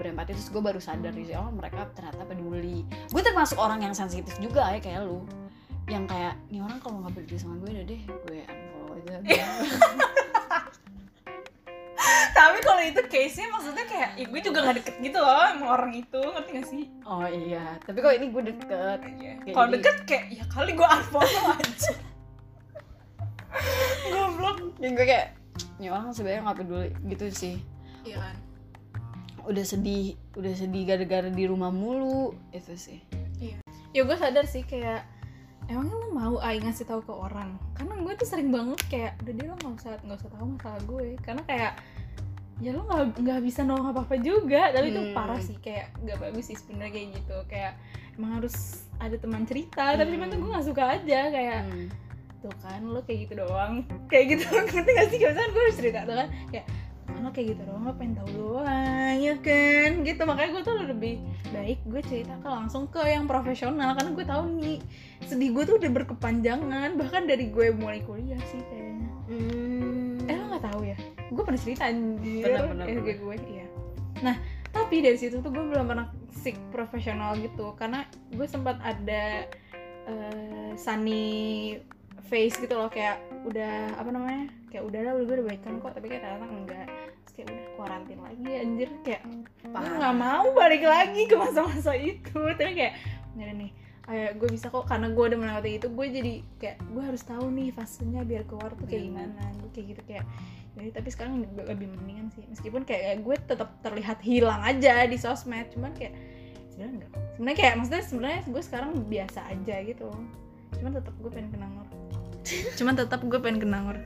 berempati. Terus gue baru sadar sih oh mereka ternyata peduli. Gue termasuk orang yang sensitif juga ya kayak lu, yang kayak nih orang kalau nggak peduli sama gue udah deh gue unfollow aja. Tapi kalau itu case-nya maksudnya kayak ya gue juga gak deket gitu loh sama orang itu, ngerti gak sih? Oh iya, tapi kalau ini gue deket. Kalau deket kayak ya kali gue unfollow aja. Goblok. Dan gue kayak ya orang sebenarnya gak peduli gitu sih. Iya kan? Udah sedih gara-gara di rumah mulu itu sih. Iya. Ya gue sadar sih kayak emangnya lo mau Ayi ngasih tahu ke orang? Karena gue tuh sering banget kayak udah deh lo nggak usah tahu masalah gue. Karena kayak ya lo nggak bisa nolong apa apa juga. Tapi itu parah sih, kayak nggak bagus sih sebenarnya kayak gitu. Kayak emang harus ada teman cerita. Tapi cuman tuh gue nggak suka aja kayak. Tuh kan lo kayak gitu doang, kayak gitu ngerti gak sih? Biasanya gue harus cerita tuh kan kayak mana kayak gitu doang, gue pengen tahu doang ya kan gitu. Makanya gue tuh lebih baik gue cerita ke langsung ke yang profesional, karena gue tahu nih sedih gue tuh udah berkepanjangan bahkan dari gue mulai kuliah sih kayaknya. Lo nggak tahu ya, gue pernah cerita anjir gue iya. Nah tapi dari situ tuh gue belum pernah seek profesional gitu, karena gue sempat ada sunny face gitu loh, kayak udah apa namanya, kayak udahlah gue udah baikan kok, tapi kayak ternyata enggak. Terus kayak udah kuarantin lagi anjir, kayak gue gak mau balik lagi ke masa-masa itu. Tapi kayak beneran nih gue bisa kok, karena gue udah melewati itu. Gue jadi kayak gue harus tahu nih fasenya biar keluar tuh kayak gimana. Gue kayak gitu kayak jadi, tapi sekarang lebih mendingan sih, meskipun kayak gue tetap terlihat hilang aja di sosmed. Cuman kayak sebenarnya enggak, sebenarnya kayak maksudnya sebenarnya gue sekarang biasa aja gitu. Cuman tetap gue pengen ke Nangor.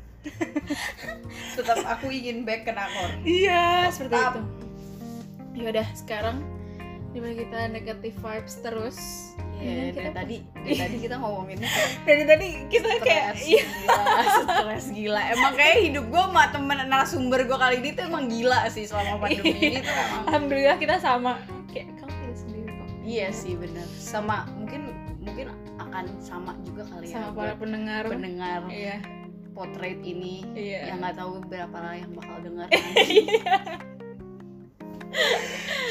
Tetap aku ingin back ke Nangor. Iya, seperti itu. Ya udah, sekarang dimana kita negative vibes terus. Iya, dari tadi kita ngomonginnya kayak dari tadi kita stress, kayak stres gila. Emang kayak hidup gue sama temen narasumber gue kali ini tuh emang gila sih selama pandemi ini tuh emang. Alhamdulillah kita sama. Kayak kamu pilih sendiri kok. Iya sih, benar. Sama mungkin akan sama juga kali ya sama para pendengar iya. Potret ini iya. Yang nggak tahu berapa lah yang bakal dengar.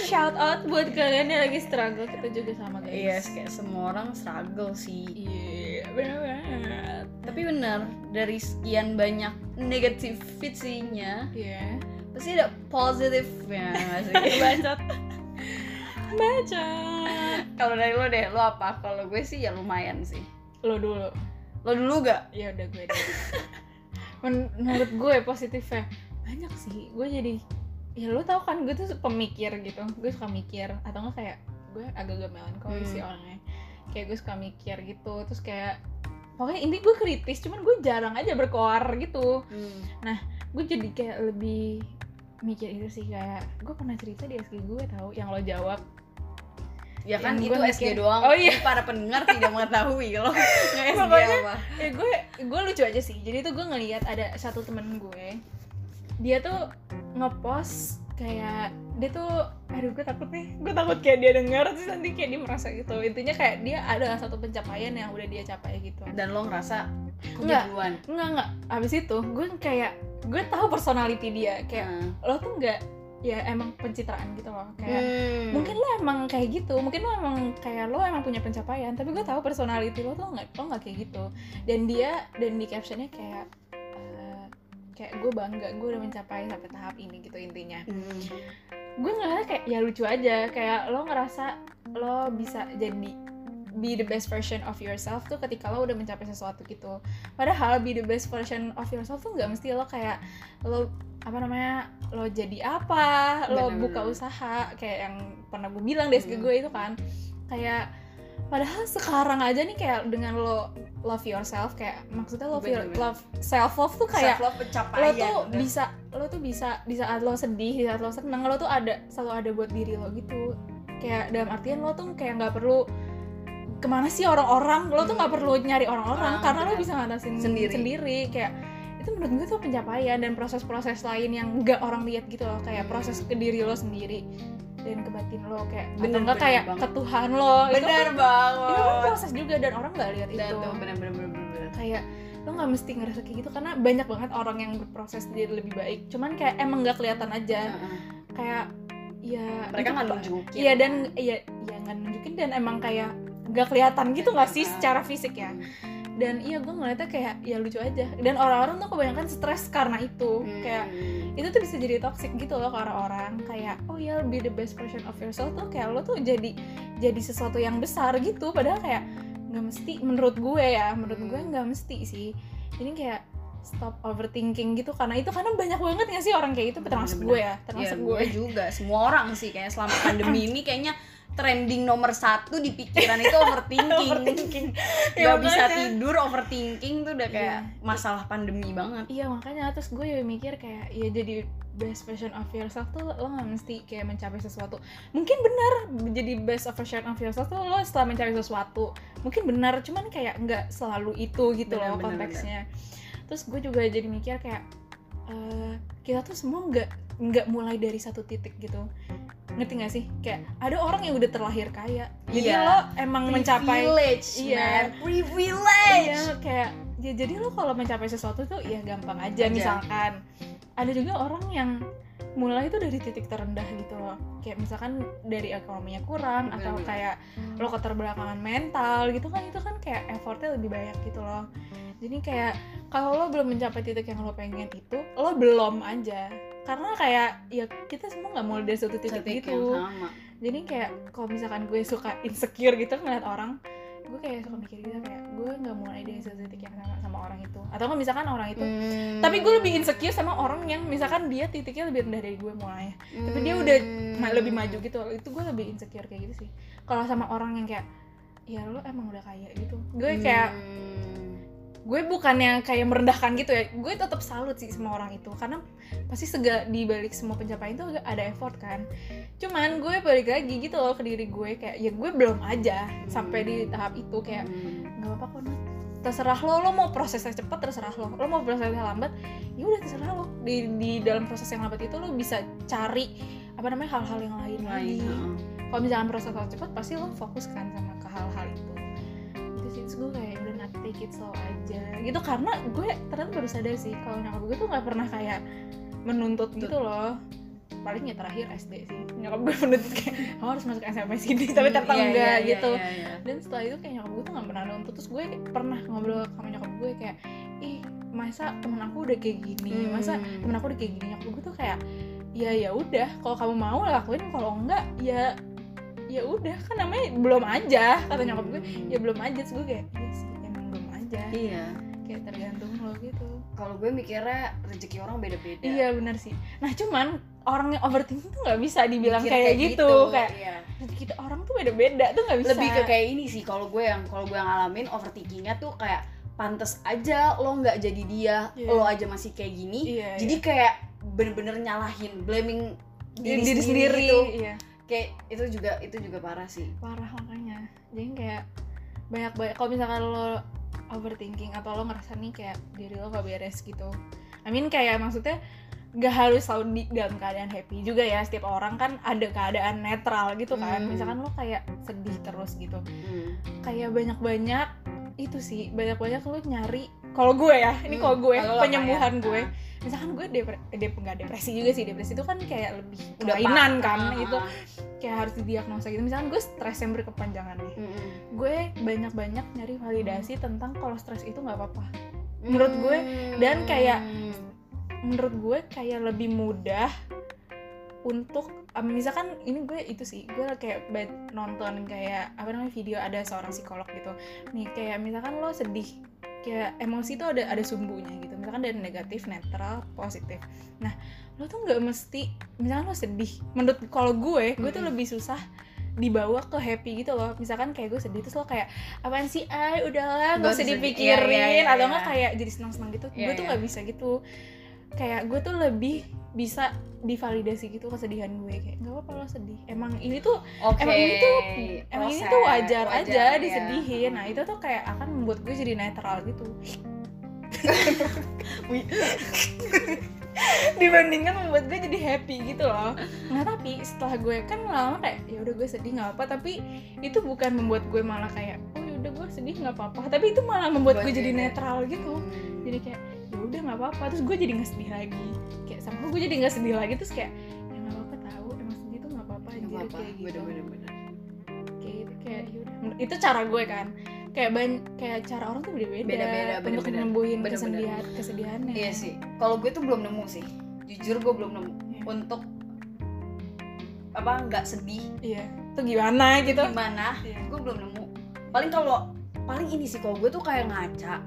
Shout out buat kalian yang lagi struggle, kita juga sama guys. Iya, kayak semua orang struggle sih. Iya, benar. Tapi benar, dari sekian banyak negativity-nya iya. Pasti ada positifnya masih. Baca. Kalau dari lo deh, lo apa? Kalau gue sih ya lumayan sih. Lo dulu gak? Ya udah gue deh. Menurut gue positifnya banyak sih. Gue jadi ya lo tau kan gue tuh pemikir gitu. Gue suka mikir, atau enggak kayak gue agak-agak melankolis sih orangnya. Kayak gue suka mikir gitu, terus kayak pokoknya intinya gue kritis, cuman gue jarang aja berkoar gitu. Nah, gue jadi kayak lebih mikir itu sih, kayak gue pernah cerita di SG gue tahu yang lo jawab. Ya kan itu SG doang. Oh iya, para pendengar tidak mengetahui kalau SG pokoknya, apa. Ya gue lucu aja sih. Jadi tuh gue ngelihat ada satu temen gue. Dia tuh ngepost kayak dia tuh aduh gue takut kayak dia dengar terus nanti kayak dia merasa gitu. Intinya kayak dia ada satu pencapaian yang udah dia capai gitu. Dan lo ngerasa kejagoan. Enggak. Habis itu gue kayak gue tahu personality dia kayak lo tuh enggak ya emang pencitraan gitu loh kayak mungkin lo emang kayak gitu, mungkin lo emang kayak lo emang punya pencapaian, tapi gue tahu personality lo nggak kayak gitu. Dan di captionnya kayak gue bangga gue udah mencapai sampai tahap ini gitu intinya. Gue ngerasa kayak ya lucu aja, kayak lo ngerasa lo bisa jadi be the best version of yourself tuh ketika lo udah mencapai sesuatu gitu. Padahal be the best version of yourself tuh nggak mesti lo kayak lo apa namanya lo jadi apa, lo buka usaha kayak yang pernah gue bilang desk gue itu kan. Kayak padahal sekarang aja nih kayak dengan lo love yourself, kayak maksudnya love self love tuh kayak self love pencapaian, lo tuh bisa di saat lo sedih, di saat lo seneng, lo tuh ada selalu ada buat diri lo gitu. Kayak dalam artian lo tuh kayak nggak perlu kemana sih orang-orang, lo tuh nggak perlu nyari orang-orang karena lo bisa ngatasin sendiri. Kayak itu menurut gue tuh pencapaian dan proses-proses lain yang nggak orang lihat gitu loh, kayak proses ke diri lo sendiri dan ke batin lo kayak bener kayak banget. Ke Tuhan lo bener itu, banget itu kan proses juga dan orang nggak lihat itu bener. Kayak lo nggak mesti ngerasa kayak gitu karena banyak banget orang yang berproses jadi lebih baik, cuman kayak emang nggak kelihatan aja kayak ya mereka nggak nunjukin ya dan ya nggak nunjukin dan emang kayak nggak kelihatan gitu nggak sih secara fisik ya. Dan iya, gue ngeliatnya kayak ya lucu aja. Dan orang-orang tuh kebanyakan stres karena itu. Kayak itu tuh bisa jadi toxic gitu loh ke orang-orang. Kayak oh ya, be the best version of yourself tuh kayak lo tuh jadi sesuatu yang besar gitu. Padahal kayak nggak mesti, menurut gue ya, menurut gue nggak mesti sih. Jadi kayak stop overthinking gitu, karena itu karena banyak banget nggak sih orang kayak itu, termasuk gue ya, termasuk ya, gue juga. Semua orang sih kayaknya selama pandemi ini kayaknya trending nomor 1 di pikiran itu overthinking. Gak bisa tidur, overthinking tuh udah kayak masalah pandemi banget. Iya makanya, terus gue ya mikir kayak ya jadi best version of yourself tuh lo gak mesti kayak mencapai sesuatu. Mungkin benar jadi best version of yourself tuh lo setelah mencapai sesuatu, mungkin benar, cuman kayak gak selalu itu gitu loh konteksnya. Terus gue juga jadi mikir kayak kita tuh semua nggak mulai dari satu titik gitu, ngerti nggak sih? Kayak ada orang yang udah terlahir kaya, jadi lo emang mencapai privilege. Iya, kayak ya jadi lo kalau mencapai sesuatu tuh ya gampang aja. Misalkan ada juga orang yang mulai itu dari titik terendah gitu loh, kayak misalkan dari ekonominya kurang atau kayak lo keterbelakangan mental gitu kan, itu kan kayak effortnya lebih banyak gitu loh. Jadi kayak kalau lo belum mencapai titik yang lo pengen itu, lo belum aja. Karena kayak ya kita semua nggak mulai dari suatu titik gitu. Jadi kayak kalau misalkan gue suka insecure gitu ngeliat orang, gue kayak suka mikir gitu kayak gue nggak mulai dari suatu titik yang sama orang itu. Atau kalau misalkan orang itu, tapi gue lebih insecure sama orang yang misalkan dia titiknya lebih rendah dari gue mulai, tapi dia udah lebih maju gitu. Itu gue lebih insecure kayak gitu sih. Kalau sama orang yang kayak ya lo emang udah kaya gitu, gue kayak gue bukannya kayak merendahkan gitu ya, gue tetap salut sih sama orang itu, karena pasti di balik semua pencapaian itu ada effort kan. Cuman gue balik lagi gitu loh ke diri gue kayak ya gue belum aja sampai di tahap itu. Kayak nggak apa-apa kok, terserah lo mau prosesnya cepat, terserah lo mau prosesnya lambat, ya udah terserah lo. Di dalam proses yang lambat itu lo bisa cari apa namanya hal-hal yang lain lagi. Kalau misalkan prosesnya cepat pasti lo fokus kan sama ke hal-hal itu. Terus gue kayak udah not take it slow aja gitu, karena gue ternyata baru sadar sih kalau nyokap gue tuh gak pernah kayak menuntut gitu loh. Palingnya terakhir SD sih nyokap gue menuntut kayak harus masuk SMP segini, tapi ternyata enggak gitu. Dan setelah itu kayak nyokap gue tuh gak pernah nuntut. Terus gue pernah ngobrol sama nyokap gue kayak ih masa temen aku udah kayak gini, masa temen aku udah kayak gini. Nyokap gue tuh kayak ya udah kalau kamu mau lakuin, kalau enggak ya udah kan namanya belum aja, kata nyokap gue ya belum aja. Terus gue kayak yes, emang belum aja. Iya, kayak tergantung lo gitu. Kalau gue mikirnya rezeki orang beda-beda. Iya benar sih. Nah cuman orang yang overthinking tuh nggak bisa dibilang kayak gitu. Kayak rezeki orang tuh beda-beda tuh nggak bisa. Lebih ke kayak ini sih kalau gue ngalamin overthinkingnya tuh kayak pantes aja lo nggak jadi dia, lo aja masih kayak gini. Jadi kayak bener-bener nyalahin, blaming diri sendiri gitu. Kayak itu juga parah sih. Parah makanya. Jadi kayak banyak kalau misalkan lo overthinking atau lo ngerasa nih kayak diri lo gak beres gitu. I mean kayak maksudnya gak harus selalu dalam keadaan happy juga ya. Setiap orang kan ada keadaan netral gitu kan. Misalkan lo kayak sedih terus gitu. Kayak banyak-banyak itu sih, banyak-banyak lo nyari. Kalau gue ya, ini kalau gue penyembuhan ya. Gue misalkan gue nggak depresi juga sih, depresi itu kan kayak lebih kelainan kan, itu kayak harus didiagnosa gitu. Misalkan gue stres yang berkepanjangan nih, gue banyak-banyak nyari validasi tentang kalau stres itu nggak apa-apa menurut gue. Dan kayak menurut gue kayak lebih mudah untuk misalkan ini gue itu sih, gue kayak nonton kayak apa namanya video ada seorang psikolog gitu nih, kayak misalkan lo sedih, kayak emosi itu ada sumbunya gitu. Misalkan dari negatif, netral, positif. Nah, lo tuh nggak mesti, misalkan lo sedih. Menurut kalau gue tuh lebih susah dibawa ke happy gitu loh. Misalkan kayak gue sedih terus lo kayak apaan sih, udahlah nggak usah dipikirin, atau nggak kayak jadi senang-senang gitu. Gue tuh nggak bisa gitu. Kayak gue tuh lebih bisa divalidasi gitu kesedihan gue, kayak nggak apa-apa lo sedih. Emang ini tuh, emang ini tuh wajar aja disedihin. Nah itu tuh kayak akan membuat gue jadi netral gitu. Dibandingkan membuat gue jadi happy gitu loh. Nah tapi setelah gue kan lama kayak ya udah gue sedih nggak apa, tapi itu bukan membuat gue malah kayak oh ya udah gue sedih nggak apa-apa, tapi itu malah membuat gue jadi netral gitu. Jadi kayak ya udah nggak apa-apa, terus gue jadi nggak sedih lagi. Kayak sama gue jadi nggak sedih lagi, terus kayak ya nggak apa-apa, tahu emang sedih tuh nggak apa-apa, jadi kayak gitu. Bener-bener. Kayak itu cara gue kan. kayak cara orang tuh beda-beda untuk menyembuhin kesedihannya. Iya sih. Kalau gue tuh belum nemu sih. Jujur gue belum nemu untuk apa nggak sedih. Iya. Tuh gimana gitu? Gimana? Iya. Gue belum nemu. Paling ini sih kalau gue tuh kayak ngaca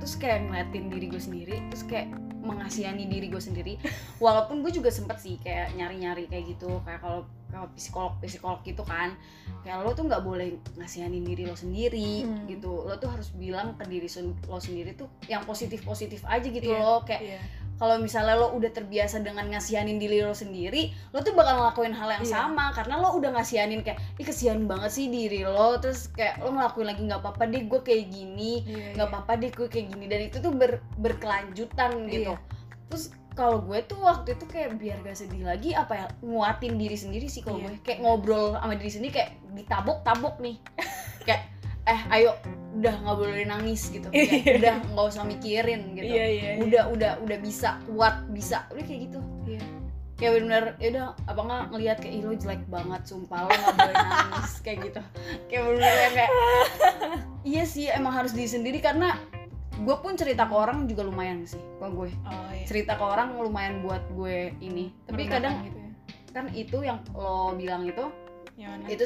terus kayak ngeliatin diri gue sendiri, terus kayak mengasihani diri gue sendiri. Walaupun gue juga sempet sih kayak nyari-nyari kayak gitu, kayak kalau psikolog gitu kan, kayak lo tuh nggak boleh ngasihani diri lo sendiri gitu, lo tuh harus bilang ke diri lo sendiri tuh yang positif aja gitu. Lo kayak kalau misalnya lo udah terbiasa dengan ngasihanin diri lo sendiri, lo tuh bakal ngelakuin hal yang sama karena lo udah ngasihanin kayak ih kesian banget sih diri lo, terus kayak lo ngelakuin lagi nggak apa-apa deh gue kayak gini, apa-apa deh gue kayak gini, dan itu tuh berkelanjutan gitu. Terus kalau gue tuh waktu itu kayak biar gak sedih lagi apa ya, nguatin diri sendiri sih kalau gue kayak ngobrol sama diri sendiri kayak ditabok nih kayak ayo udah gak boleh nangis gitu, kayak udah gak usah mikirin gitu, udah bisa kuat, bisa udah kayak gitu. Kayak bener-bener yaudah apa gak ngelihat kayak ih lo jelek banget sumpah lo gak boleh nangis kayak gitu, kayak bener-bener kayak iya sih emang harus diri sendiri karena gue pun cerita ke orang juga lumayan sih kalau gue. Cerita ke orang lumayan buat gue ini. Tapi kadang gitu ya. Kan itu yang lo bilang itu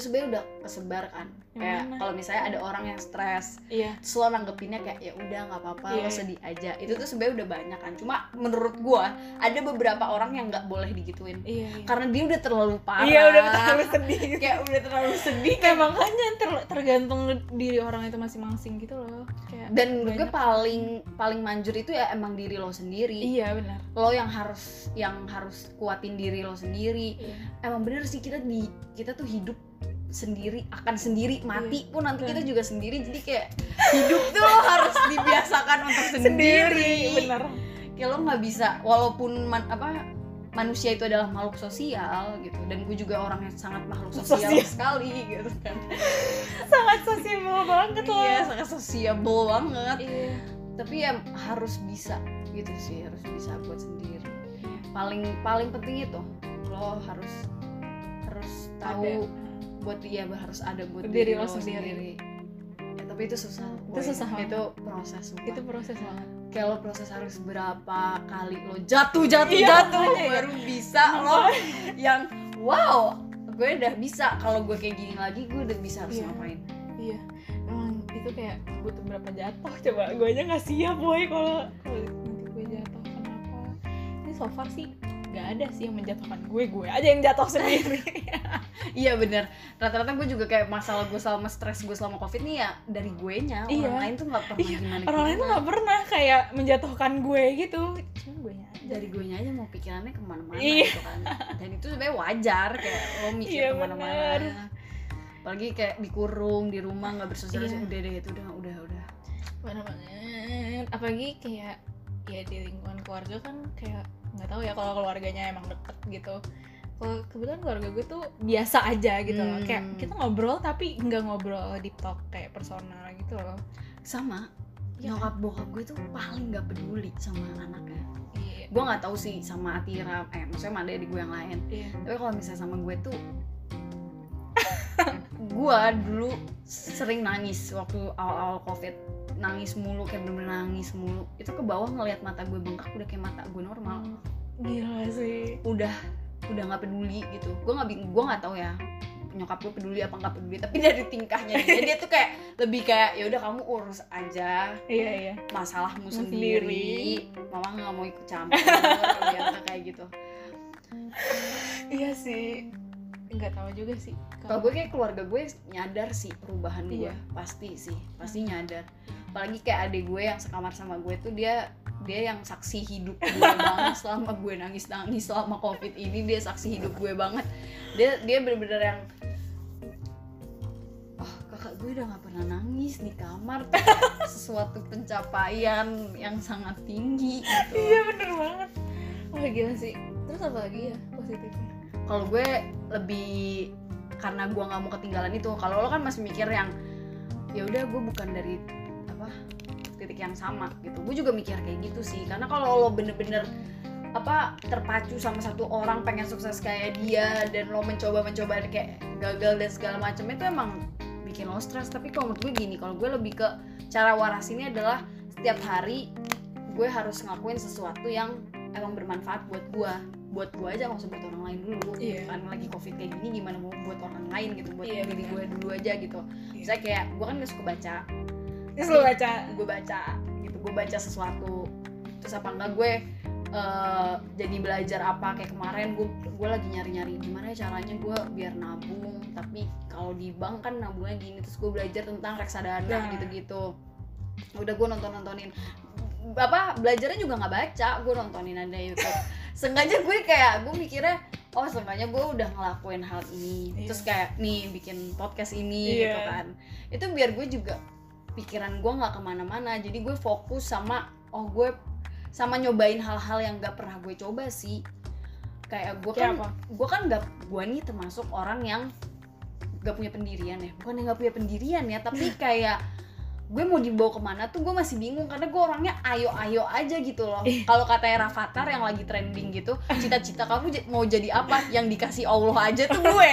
sebenarnya udah kesebar kan. Kayak kalau misalnya ada orang yang stres, terus lo nanggepinnya kayak ya udah nggak apa-apa, lo sedih aja. Itu tuh sebenarnya udah banyak kan. Cuma menurut gue ada beberapa orang yang nggak boleh digituin karena dia udah terlalu parah. Iya udah terlalu sedih. Kayak udah terlalu sedih. Kayak makanya tergantung diri orang itu masing-masing gitu loh. Kayak dan menurut gue paling manjur itu ya emang diri lo sendiri. Iya benar. Lo yang harus kuatin diri lo sendiri. Iya. Emang bener sih kita tuh hidup sendiri, akan sendiri, mati pun nanti kita juga sendiri. Jadi kayak hidup tuh harus dibiasakan untuk sendiri. Bener. Kayak lo nggak bisa, walaupun manusia itu adalah makhluk sosial gitu. Dan gue juga orang yang sangat makhluk sosial sekali gitu kan. Sangat sosial banget loh. Iya, sangat sosial banget. Iya. Tapi ya harus bisa gitu sih, harus bisa buat sendiri. Paling penting itu lo harus tahu buat dia harus ada buat diri lo sendiri. Ya, tapi itu susah. Itu proses. Sumpah. Itu proses banget. Kayak lo proses harus berapa kali lo jatuh baru bisa lo yang wow, gue udah bisa. Kalau gue kayak gini lagi, gue udah bisa harus ngapain. Iya. Itu kayak butuh berapa jatuh coba. Gue aja enggak siap boy kalau nanti gue jatuh kenapa. Ini so far sih nggak ada sih yang menjatuhkan gue aja yang jatuh sendiri. Iya benar, rata-rata gue juga kayak masalah gue selama stres gue selama covid nih ya dari gue nya, orang lain tuh nggak pernah gimana. Orang lain tuh nggak pernah kayak menjatuhkan gue gitu, cuma gue nya dari gue nya aja mau pikirannya kemana-mana gitu kan, dan itu sebenarnya wajar kayak lo mikir kemana-mana, apalagi kayak dikurung di rumah nggak bersosialisasi udah deh itu udah mana banget, apalagi kayak ya di lingkungan keluarga kan kayak nggak tahu ya kalau keluarganya emang deket gitu. Kalau kebetulan keluarga gue tuh biasa aja gitu loh, kayak kita ngobrol tapi nggak ngobrol deep talk kayak personal gitu loh. Sama nyokap bokap gue tuh paling nggak peduli sama anaknya. Gue nggak tahu sih sama Atira maksudnya sama adik gue yang lain, tapi kalau misalnya sama gue tuh gue dulu sering nangis waktu awal-awal covid, nangis mulu, kayak bener-bener nangis mulu. Itu ke bawah ngelihat mata gue bengkak udah kayak mata gue normal. Gila sih. Udah nggak peduli gitu. Gue nggak tahu ya nyokap gue peduli apa nggak peduli, tapi dari tingkahnya dia tuh kayak lebih kayak ya udah kamu urus aja masalahmu sendiri. Mama nggak mau ikut campur biasa kayak gitu. Iya sih, nggak tahu juga sih. Kalau gue kayak keluarga gue nyadar sih perubahan gue, pasti nyadar. Apalagi kayak adik gue yang sekamar sama gue tuh dia yang saksi hidup gue banget selama gue nangis selama covid ini, dia saksi hidup gue banget. Dia bener-bener yang oh kakak gue udah nggak pernah nangis di kamar, sesuatu pencapaian yang sangat tinggi gitu. Iya bener banget. Wah gila sih. Terus apa lagi ya positifnya? Kalau gue lebih karena gue nggak mau ketinggalan itu. Kalau lo kan masih mikir yang ya udah gue bukan dari titik yang sama gitu. Gue juga mikir kayak gitu sih, karena kalau lo bener-bener terpacu sama satu orang pengen sukses kayak dia dan lo mencoba kayak gagal dan segala macam, itu emang bikin lo stres. Tapi kalau menurut gue gini, kalau gue lebih ke cara warasinnya adalah setiap hari gue harus ngakuin sesuatu yang emang bermanfaat buat gue. Buat gue aja, gak usah buat orang lain dulu. Yeah. Kan lagi covid kayak gini gimana mau buat orang lain gitu, buat diri gue dulu aja gitu. Yeah. Misalnya kayak gue kan gak suka baca, gue baca sesuatu. Terus apa enggak gue jadi belajar apa, kayak kemarin gue lagi nyari-nyari gimana caranya gue biar nabung, tapi kalau di bank kan nabungnya gini. Terus gue belajar tentang reksadana gitu-gitu. Udah gue nontonin apa, belajarnya juga nggak baca, gue nontonin ada YouTube. Sengaja gue kayak gue mikirnya oh sengaja gue udah ngelakuin hal ini. Terus kayak nih bikin podcast ini gitu kan, itu biar gue juga pikiran gue nggak kemana-mana. Jadi gue fokus sama gue sama nyobain hal-hal yang nggak pernah gue coba sih. Kayak gue nih termasuk orang yang nggak punya pendirian ya, bukan yang nggak punya pendirian ya, tapi kayak gue mau dibawa kemana tuh gue masih bingung, karena gue orangnya ayo aja gitu loh. Kalau katanya Rafathar yang lagi trending gitu, cita-cita kamu mau jadi apa, yang dikasih Allah aja tuh gue.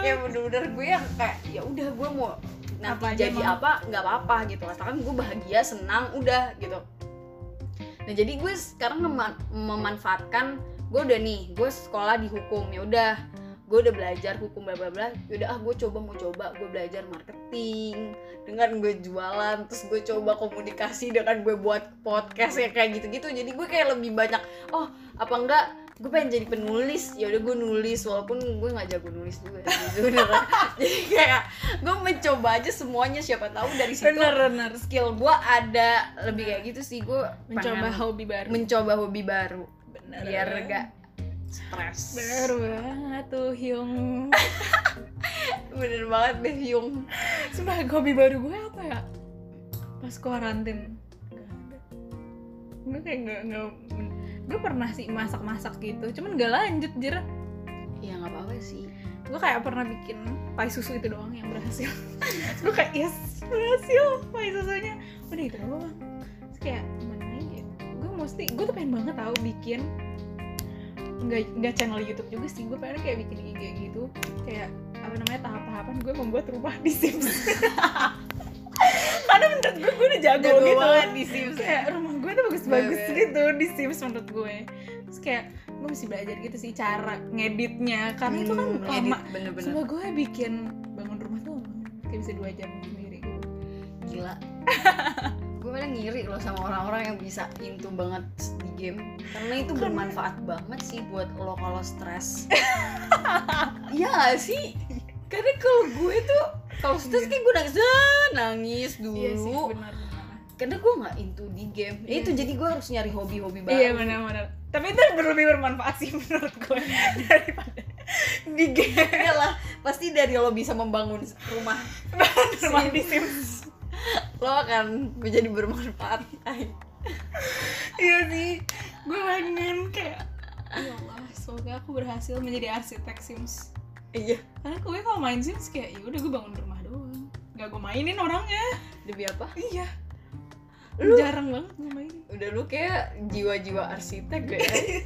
Kayak bener-bener gue yang kayak ya udah gue mau nanti apa jadi emang? Apa nggak apa-apa gitu, asalkan gue bahagia senang udah gitu. Nah jadi gue sekarang memanfaatkan, gue udah nih gue sekolah di hukum, ya udah gue udah belajar hukum bla bla bla, yaudah gue coba gue belajar marketing dengan gue jualan, terus gue coba komunikasi dengan gue buat podcast ya kayak gitu-gitu. Jadi gue kayak lebih banyak apa enggak gue pengen jadi penulis, yaudah gue nulis walaupun gue nggak jago nulis juga sebenarnya. Jadi kayak gue mencoba aja semuanya, siapa tahu dari situ bener. Skill gue ada lebih kayak gitu sih. Gue mencoba hobi baru bener. Biar enggak stres. Bener banget tuh Hyung. Bener banget deh Hyung. Sumpah hobi baru gue apa ya? Pas kuarantin gue kayak gak gue pernah sih masak-masak gitu, cuman gak lanjut jera. Ya gak apa-apa sih. Gue kayak pernah bikin pai susu, itu doang yang berhasil. Gue kayak yes berhasil pai susunya. Udah gitu doang. Terus kayak gimana aja. Gue tuh pengen banget tau bikin, nggak channel YouTube juga sih, gue pengen kayak bikin IG gitu, kayak apa namanya, tahap-tahapan gue membuat rumah di Sims. Karena menurut gue udah jago gitu di Sims, kayak rumah gue tuh bagus-bagus gitu di Sims menurut gue. Terus kayak gue mesti belajar gitu sih cara ngeditnya, karena itu kan lama. Soalnya gue bikin bangun rumah tuh kayak bisa 2 jam sendiri. Gila. Gue malah ngiri loh sama orang-orang yang bisa into banget di game, karena itu bermanfaat banget sih buat lo kalau stres. Iya gak sih? Karena kalau gue tuh kalau stres kayak gue nangis dulu. Iya sih, benar. Karena gue gak into di game itu, jadi gue harus nyari hobi-hobi baru. Iya benar. Tapi itu lebih bermanfaat sih menurut gue daripada di game. Iyalah, pasti dari lo bisa membangun rumah di Sims lo akan menjadi bermanfaat. Iya sih, gue pengen kayak ya Allah, semoga aku berhasil menjadi arsitek Sims. Iya, karena gue kalau main Sims kayak ya udah gue bangun rumah doang, gak gue mainin orangnya. Demi apa? Iya, lu jarang banget gue mainin. Udah lu kayak jiwa-jiwa arsitek deh.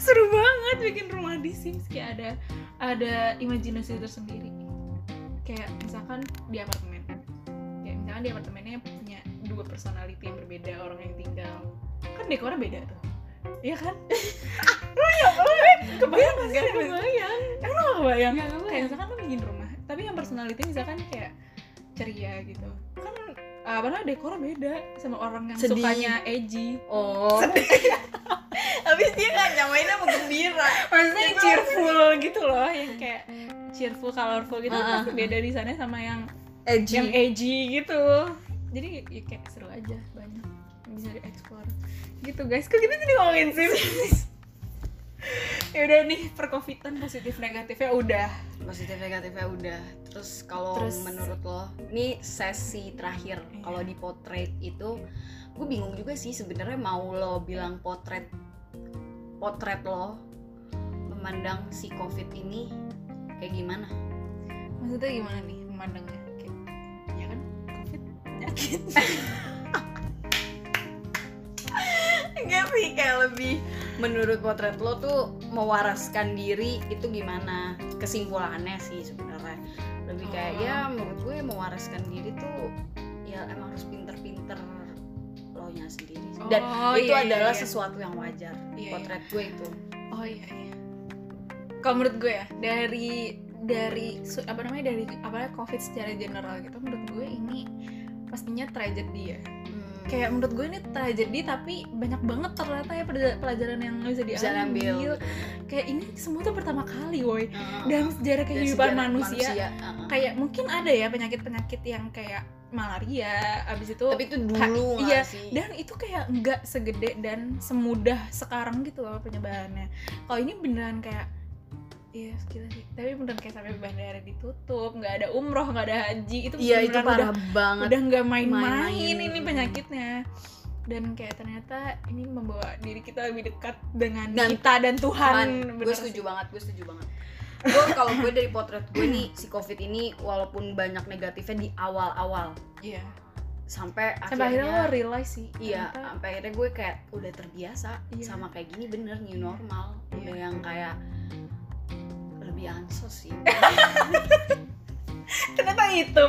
Seru banget bikin rumah di Sims, kayak ada imajinasi tersendiri. Kayak misalkan di apartemen, karena di apartemennya punya 2 personality yang berbeda orang yang tinggal, kan dekornya beda tuh, iya kan? Lo ya, kebayang gak sih? Kebayang. Emang lo gak kebayang? Kayak misalkan lo bikin rumah, tapi yang personality misalkan kayak ceria gitu, kan padahal dekornya beda sama orang yang sedih. Sukanya edgy. Oh. Sedih. Habis dia kan nyamainnya sama gembira. Maksudnya yang cheerful gitu loh, yang kayak cheerful, colorful gitu, tapi beda di sana sama yang edgy. Yang edgy gitu. Jadi ya kayak seru aja, banyak yang bisa dieksplor gitu guys. Kok kita jadi ngomongin Sims? Yaudah nih, per-covidan positif negatifnya udah. Terus kalau menurut lo, ini sesi terakhir kalau di potret itu, gue bingung juga sih sebenarnya mau lo bilang potret lo memandang si covid ini kayak gimana? Maksudnya gimana nih memandangnya? Enggak sih, kayak lebih menurut potret lo tuh mewaraskan diri itu gimana kesimpulannya sih sebenarnya lebih kayak ya menurut gue mewariskan diri tuh ya emang harus pinter-pinter lo nya sendiri dan itu adalah sesuatu yang wajar. Potret gue itu kalau menurut gue ya dari COVID secara general gitu, menurut gue ini pastinya tragedi ya. Kayak menurut gue ini tragedi tapi banyak banget ternyata ya pelajaran yang bisa diambil. Kayak ini semua tuh pertama kali woy dalam sejarah kehidupan manusia. Kayak mungkin ada ya penyakit-penyakit yang kayak malaria abis itu tapi itu dulu sih. Dan itu kayak gak segede dan semudah sekarang gitu loh penyebarannya. Kalau ini beneran kayak gila sih. Tapi beneran kayak sampai bandara ditutup, nggak ada umroh, nggak ada haji, itu beneran itu parah banget. Udah nggak main-main ini penyakitnya. Dan kayak ternyata ini membawa diri kita lebih dekat dengan kita dan Tuhan. Gue setuju banget. Kalau gue dari potret gue nih si COVID ini walaupun banyak negatifnya di awal-awal. Iya. Sampai akhirnya lo realize sih. Iya. Sampai akhirnya gue kayak udah terbiasa sama kayak gini bener new normal. Udah yang kayak lebih ansos sih. Ternyata itu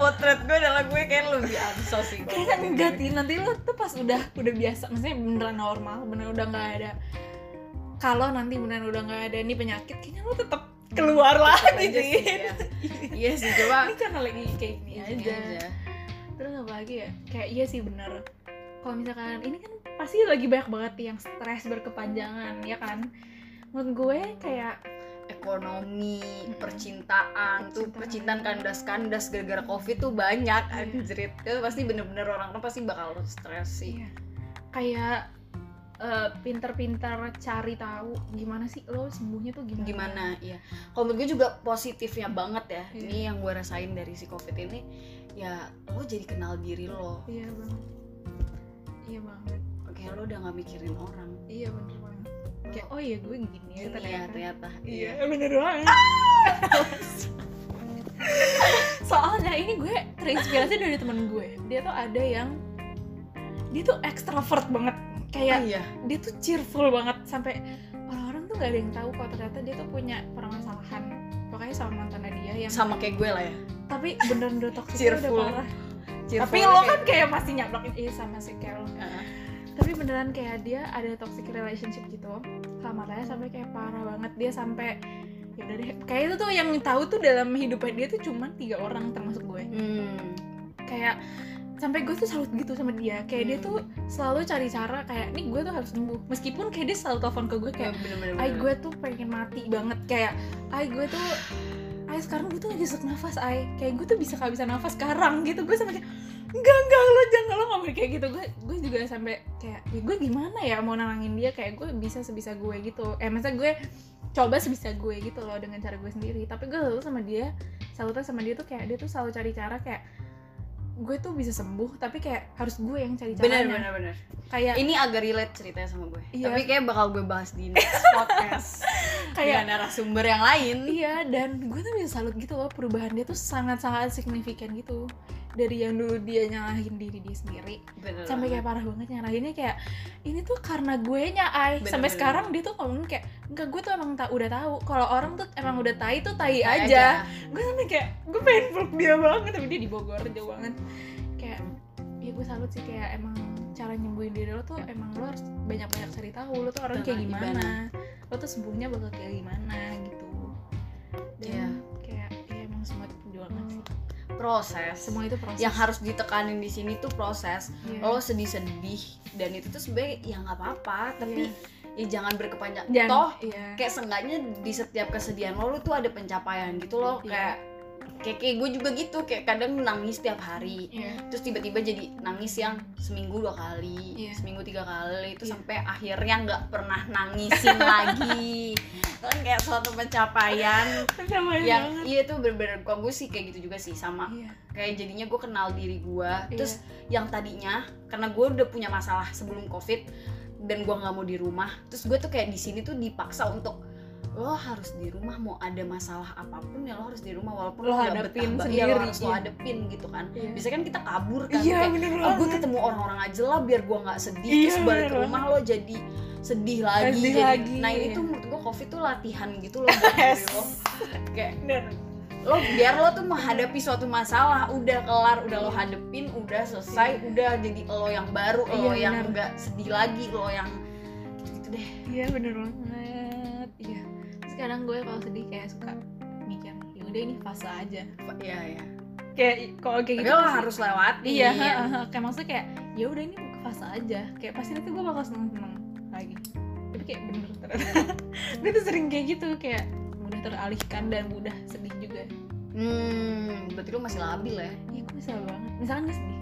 potret gue adalah gue kayak lebih ansos sih. Kayak enggak sih, nanti lo tuh pas udah biasa, maksudnya beneran normal, beneran udah nggak ada. Kalau nanti beneran udah nggak ada nih penyakit, kayaknya lo tetap keluar lagi sih. Iya sih, coba. Ini karena lagi kayak gini aja. Terus apa lagi ya? Kayak iya sih bener. Kalau misalkan ini kan pasti lagi banyak banget yang stres berkepanjangan, ya kan? Menurut gue kayak ekonomi, percintaan kan kandas gara-gara COVID tuh banyak anjrit. Itu pasti bener-bener orang pasti bakal stres sih. Iya. Kayak pinter-pinter cari tahu gimana sih lo sembuhnya tuh gimana. Iya. Kalau menurut gue juga positifnya banget ya. Iya. Ini yang gue rasain dari si COVID ini ya lo jadi kenal diri lo. Iya banget. Iya banget. Oke, lo udah gak mikirin orang. Iya bener banget. Kayak, gue gini ya ternyata. Iya bener banget. Soalnya ini gue terinspirasi dari temen gue. Dia tuh ekstrovert banget. Kayak dia tuh cheerful banget. Sampai orang-orang tuh gak ada yang tahu kalau ternyata dia tuh punya permasalahan. Pokoknya sama mantannya dia yang sama kayak gue lah ya. Tapi beneran udah toksik udah parah. Cheerful. Tapi lo kan kayak masih nyablokin sama si Carol. Tapi beneran kayak dia ada toxic relationship gitu, kamarnya sampai kayak parah banget. Dia sampai ya udah deh, kayak itu tuh yang tahu tuh dalam hidupnya dia tuh cuma 3 orang termasuk gue. Kayak sampai gue tuh salut gitu sama dia. Kayak dia tuh selalu cari cara kayak nih gue tuh harus sembuh. Meskipun kayak dia selalu telepon ke gue kayak ay gue tuh pengen mati banget, kayak ay gue tuh ay sekarang gue tuh lagi sesak nafas, ay kayak gue tuh bisa kehabisan nafas sekarang gitu. Gue sampai kayak enggak lo ngomong kayak gitu. Gue juga sampai kayak ya gue gimana ya mau nalangin dia, kayak gue bisa sebisa gue gitu. Maksudnya gue coba sebisa gue gitu loh dengan cara gue sendiri. Tapi gue selalu sama dia, salutnya sama dia tuh kayak dia tuh selalu cari cara kayak gue tuh bisa sembuh tapi kayak harus gue yang cari caranya. Bener kayak ini agak relate ceritanya sama gue. Iya. Tapi kayak bakal gue bahas di next podcast kayak narasumber yang lain. Iya, dan gue tuh bisa salut gitu loh, perubahan dia tuh sangat-sangat signifikan gitu. Dari yang dulu dia nyalahin diri dia sendiri sampai kayak parah banget nyalahinnya kayak ini tuh karena gue nya ay. Sampai sekarang dia tuh ngomong kayak enggak, gue tuh emang udah tahu kalau orang tuh emang udah tai aja. Gue sampai kayak gue pengen peluk dia banget, tapi dia di Bogor jauh banget. Kayak ya gue salut sih, kayak emang cara nyembuhin diri lo tuh emang lo harus banyak cari tahu lo tuh orang kayak gimana, lo tuh sembuhnya bakal kayak gimana gitu. Dan kayak emang semua perjuangan sih, proses, semua itu proses. Yang harus ditekanin di sini tuh proses. Lo sedih-sedih dan itu tuh sebenarnya ya nggak apa-apa, tapi ya jangan berkepanjangan. Toh kayak seenggaknya di setiap kesedihan lo tuh ada pencapaian gitu loh. Kayak gue juga gitu, kayak kadang nangis tiap hari, terus tiba-tiba jadi nangis yang seminggu 2 kali, seminggu 3 kali, itu sampai akhirnya nggak pernah nangisin lagi. Kan kayak suatu pencapaian yang banget. Iya tuh bener-bener gue sih kayak gitu juga sih sama. Kayak jadinya gue kenal diri gue, terus yang tadinya karena gue udah punya masalah sebelum COVID dan gue nggak mau di rumah, terus gue tuh kayak di sini tuh dipaksa untuk lo harus di rumah, mau ada masalah apapun ya lo harus di rumah walaupun lo nggak betah sendiri, lo harus lo hadepin gitu kan. Biasanya kan kita kabur kan, kayak gue ketemu orang-orang aja lah biar gue nggak sedih, terus balik ke rumah lo jadi sedih lagi. Nah ini tuh menurut gue COVID tuh latihan gitu loh buat lo. Kayak lo biar lo tuh menghadapi suatu masalah udah kelar, udah lo hadepin, udah selesai, udah jadi lo yang baru, lo yang enggak sedih lagi, lo yang gitu-gitu deh. Iya bener banget. Iya. Sekarang gue kalau sedih kayak suka mikir, ya udah ini fase aja. Iya. Kayak kalau kayak gitu lo harus lewati. Iya. Kayak maksudnya kayak ya udah ini buka fase aja. Kayak pasti nanti gue bakal seneng-seneng lagi. Tapi kayak bener ternyata. Gue tuh sering kayak gitu, kayak mudah teralihkan dan mudah sedih juga. Berarti lu masih labil ya? Iya, gue masih labil banget. Misalkan gue sedih,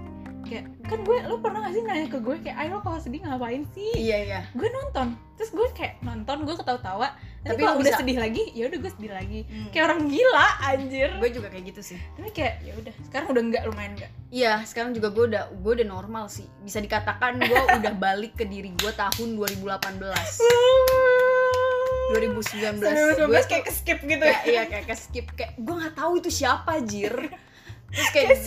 kayak kan gue, lu pernah nggak sih nanya ke gue kayak, lo kalau sedih ngapain sih? Iya. Gue nonton, terus gue kayak nonton, gue ketawa-tawa. Tapi kalau udah sedih lagi, ya udah gue sedih lagi. Kayak orang gila, anjir. Gue juga kayak gitu sih. Tapi kayak ya udah, sekarang udah enggak, lumayan enggak. Iya, sekarang juga gue udah normal sih. Bisa dikatakan gue udah balik ke diri gue tahun 2018. 2019. Gue kayak keskip gitu. Iya, kayak keskip. Kayak gue enggak tahu itu siapa, anjir. Terus kayak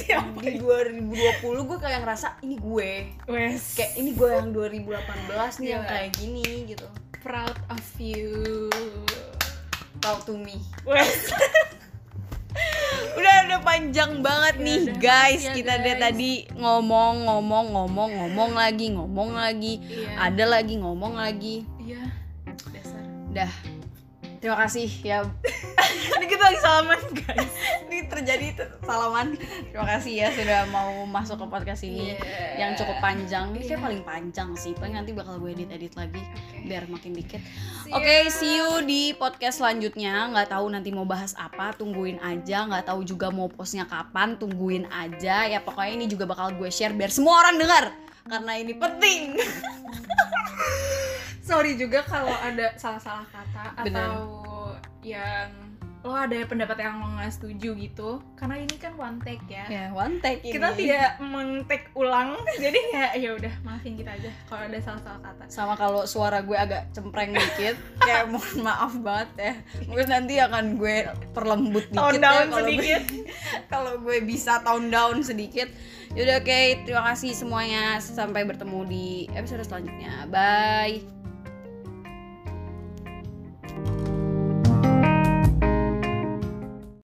di 2020 gue kayak ngerasa ini gue. Wes. Kayak ini gue yang 2018 nih yang kayak gini gitu. Proud of you, proud to me. udah panjang banget nih guys, kita dari tadi ngomong lagi, yeah. Ada lagi ngomong lagi. Iya. Yeah. Dasar. Dah. Terima kasih ya. Ini kita lagi salaman guys. Ini terjadi salaman. Terima kasih ya sudah mau masuk ke podcast ini yang cukup panjang. Ini kayak paling panjang sih. Paling nanti bakal gue edit lagi biar makin dikit. Oke, see you di podcast selanjutnya. Nggak tahu nanti mau bahas apa, tungguin aja. Nggak tahu juga mau postnya kapan, tungguin aja. Ya pokoknya ini juga bakal gue share biar semua orang dengar karena ini penting. Sorry juga kalau ada salah-salah kata atau yang lo ada pendapat yang lo nggak setuju gitu, karena ini kan one take ya one take ini. Kita tidak meng-take ulang, jadi ya udah maafin kita aja kalau ada salah-salah kata. Sama kalau suara gue agak cempreng dikit, kayak mohon maaf banget ya. Mungkin nanti akan gue perlembut dikit, tone down sedikit. Kalau gue bisa tone down sedikit. Yaudah, oke, terima kasih semuanya, sampai bertemu di episode selanjutnya. Bye.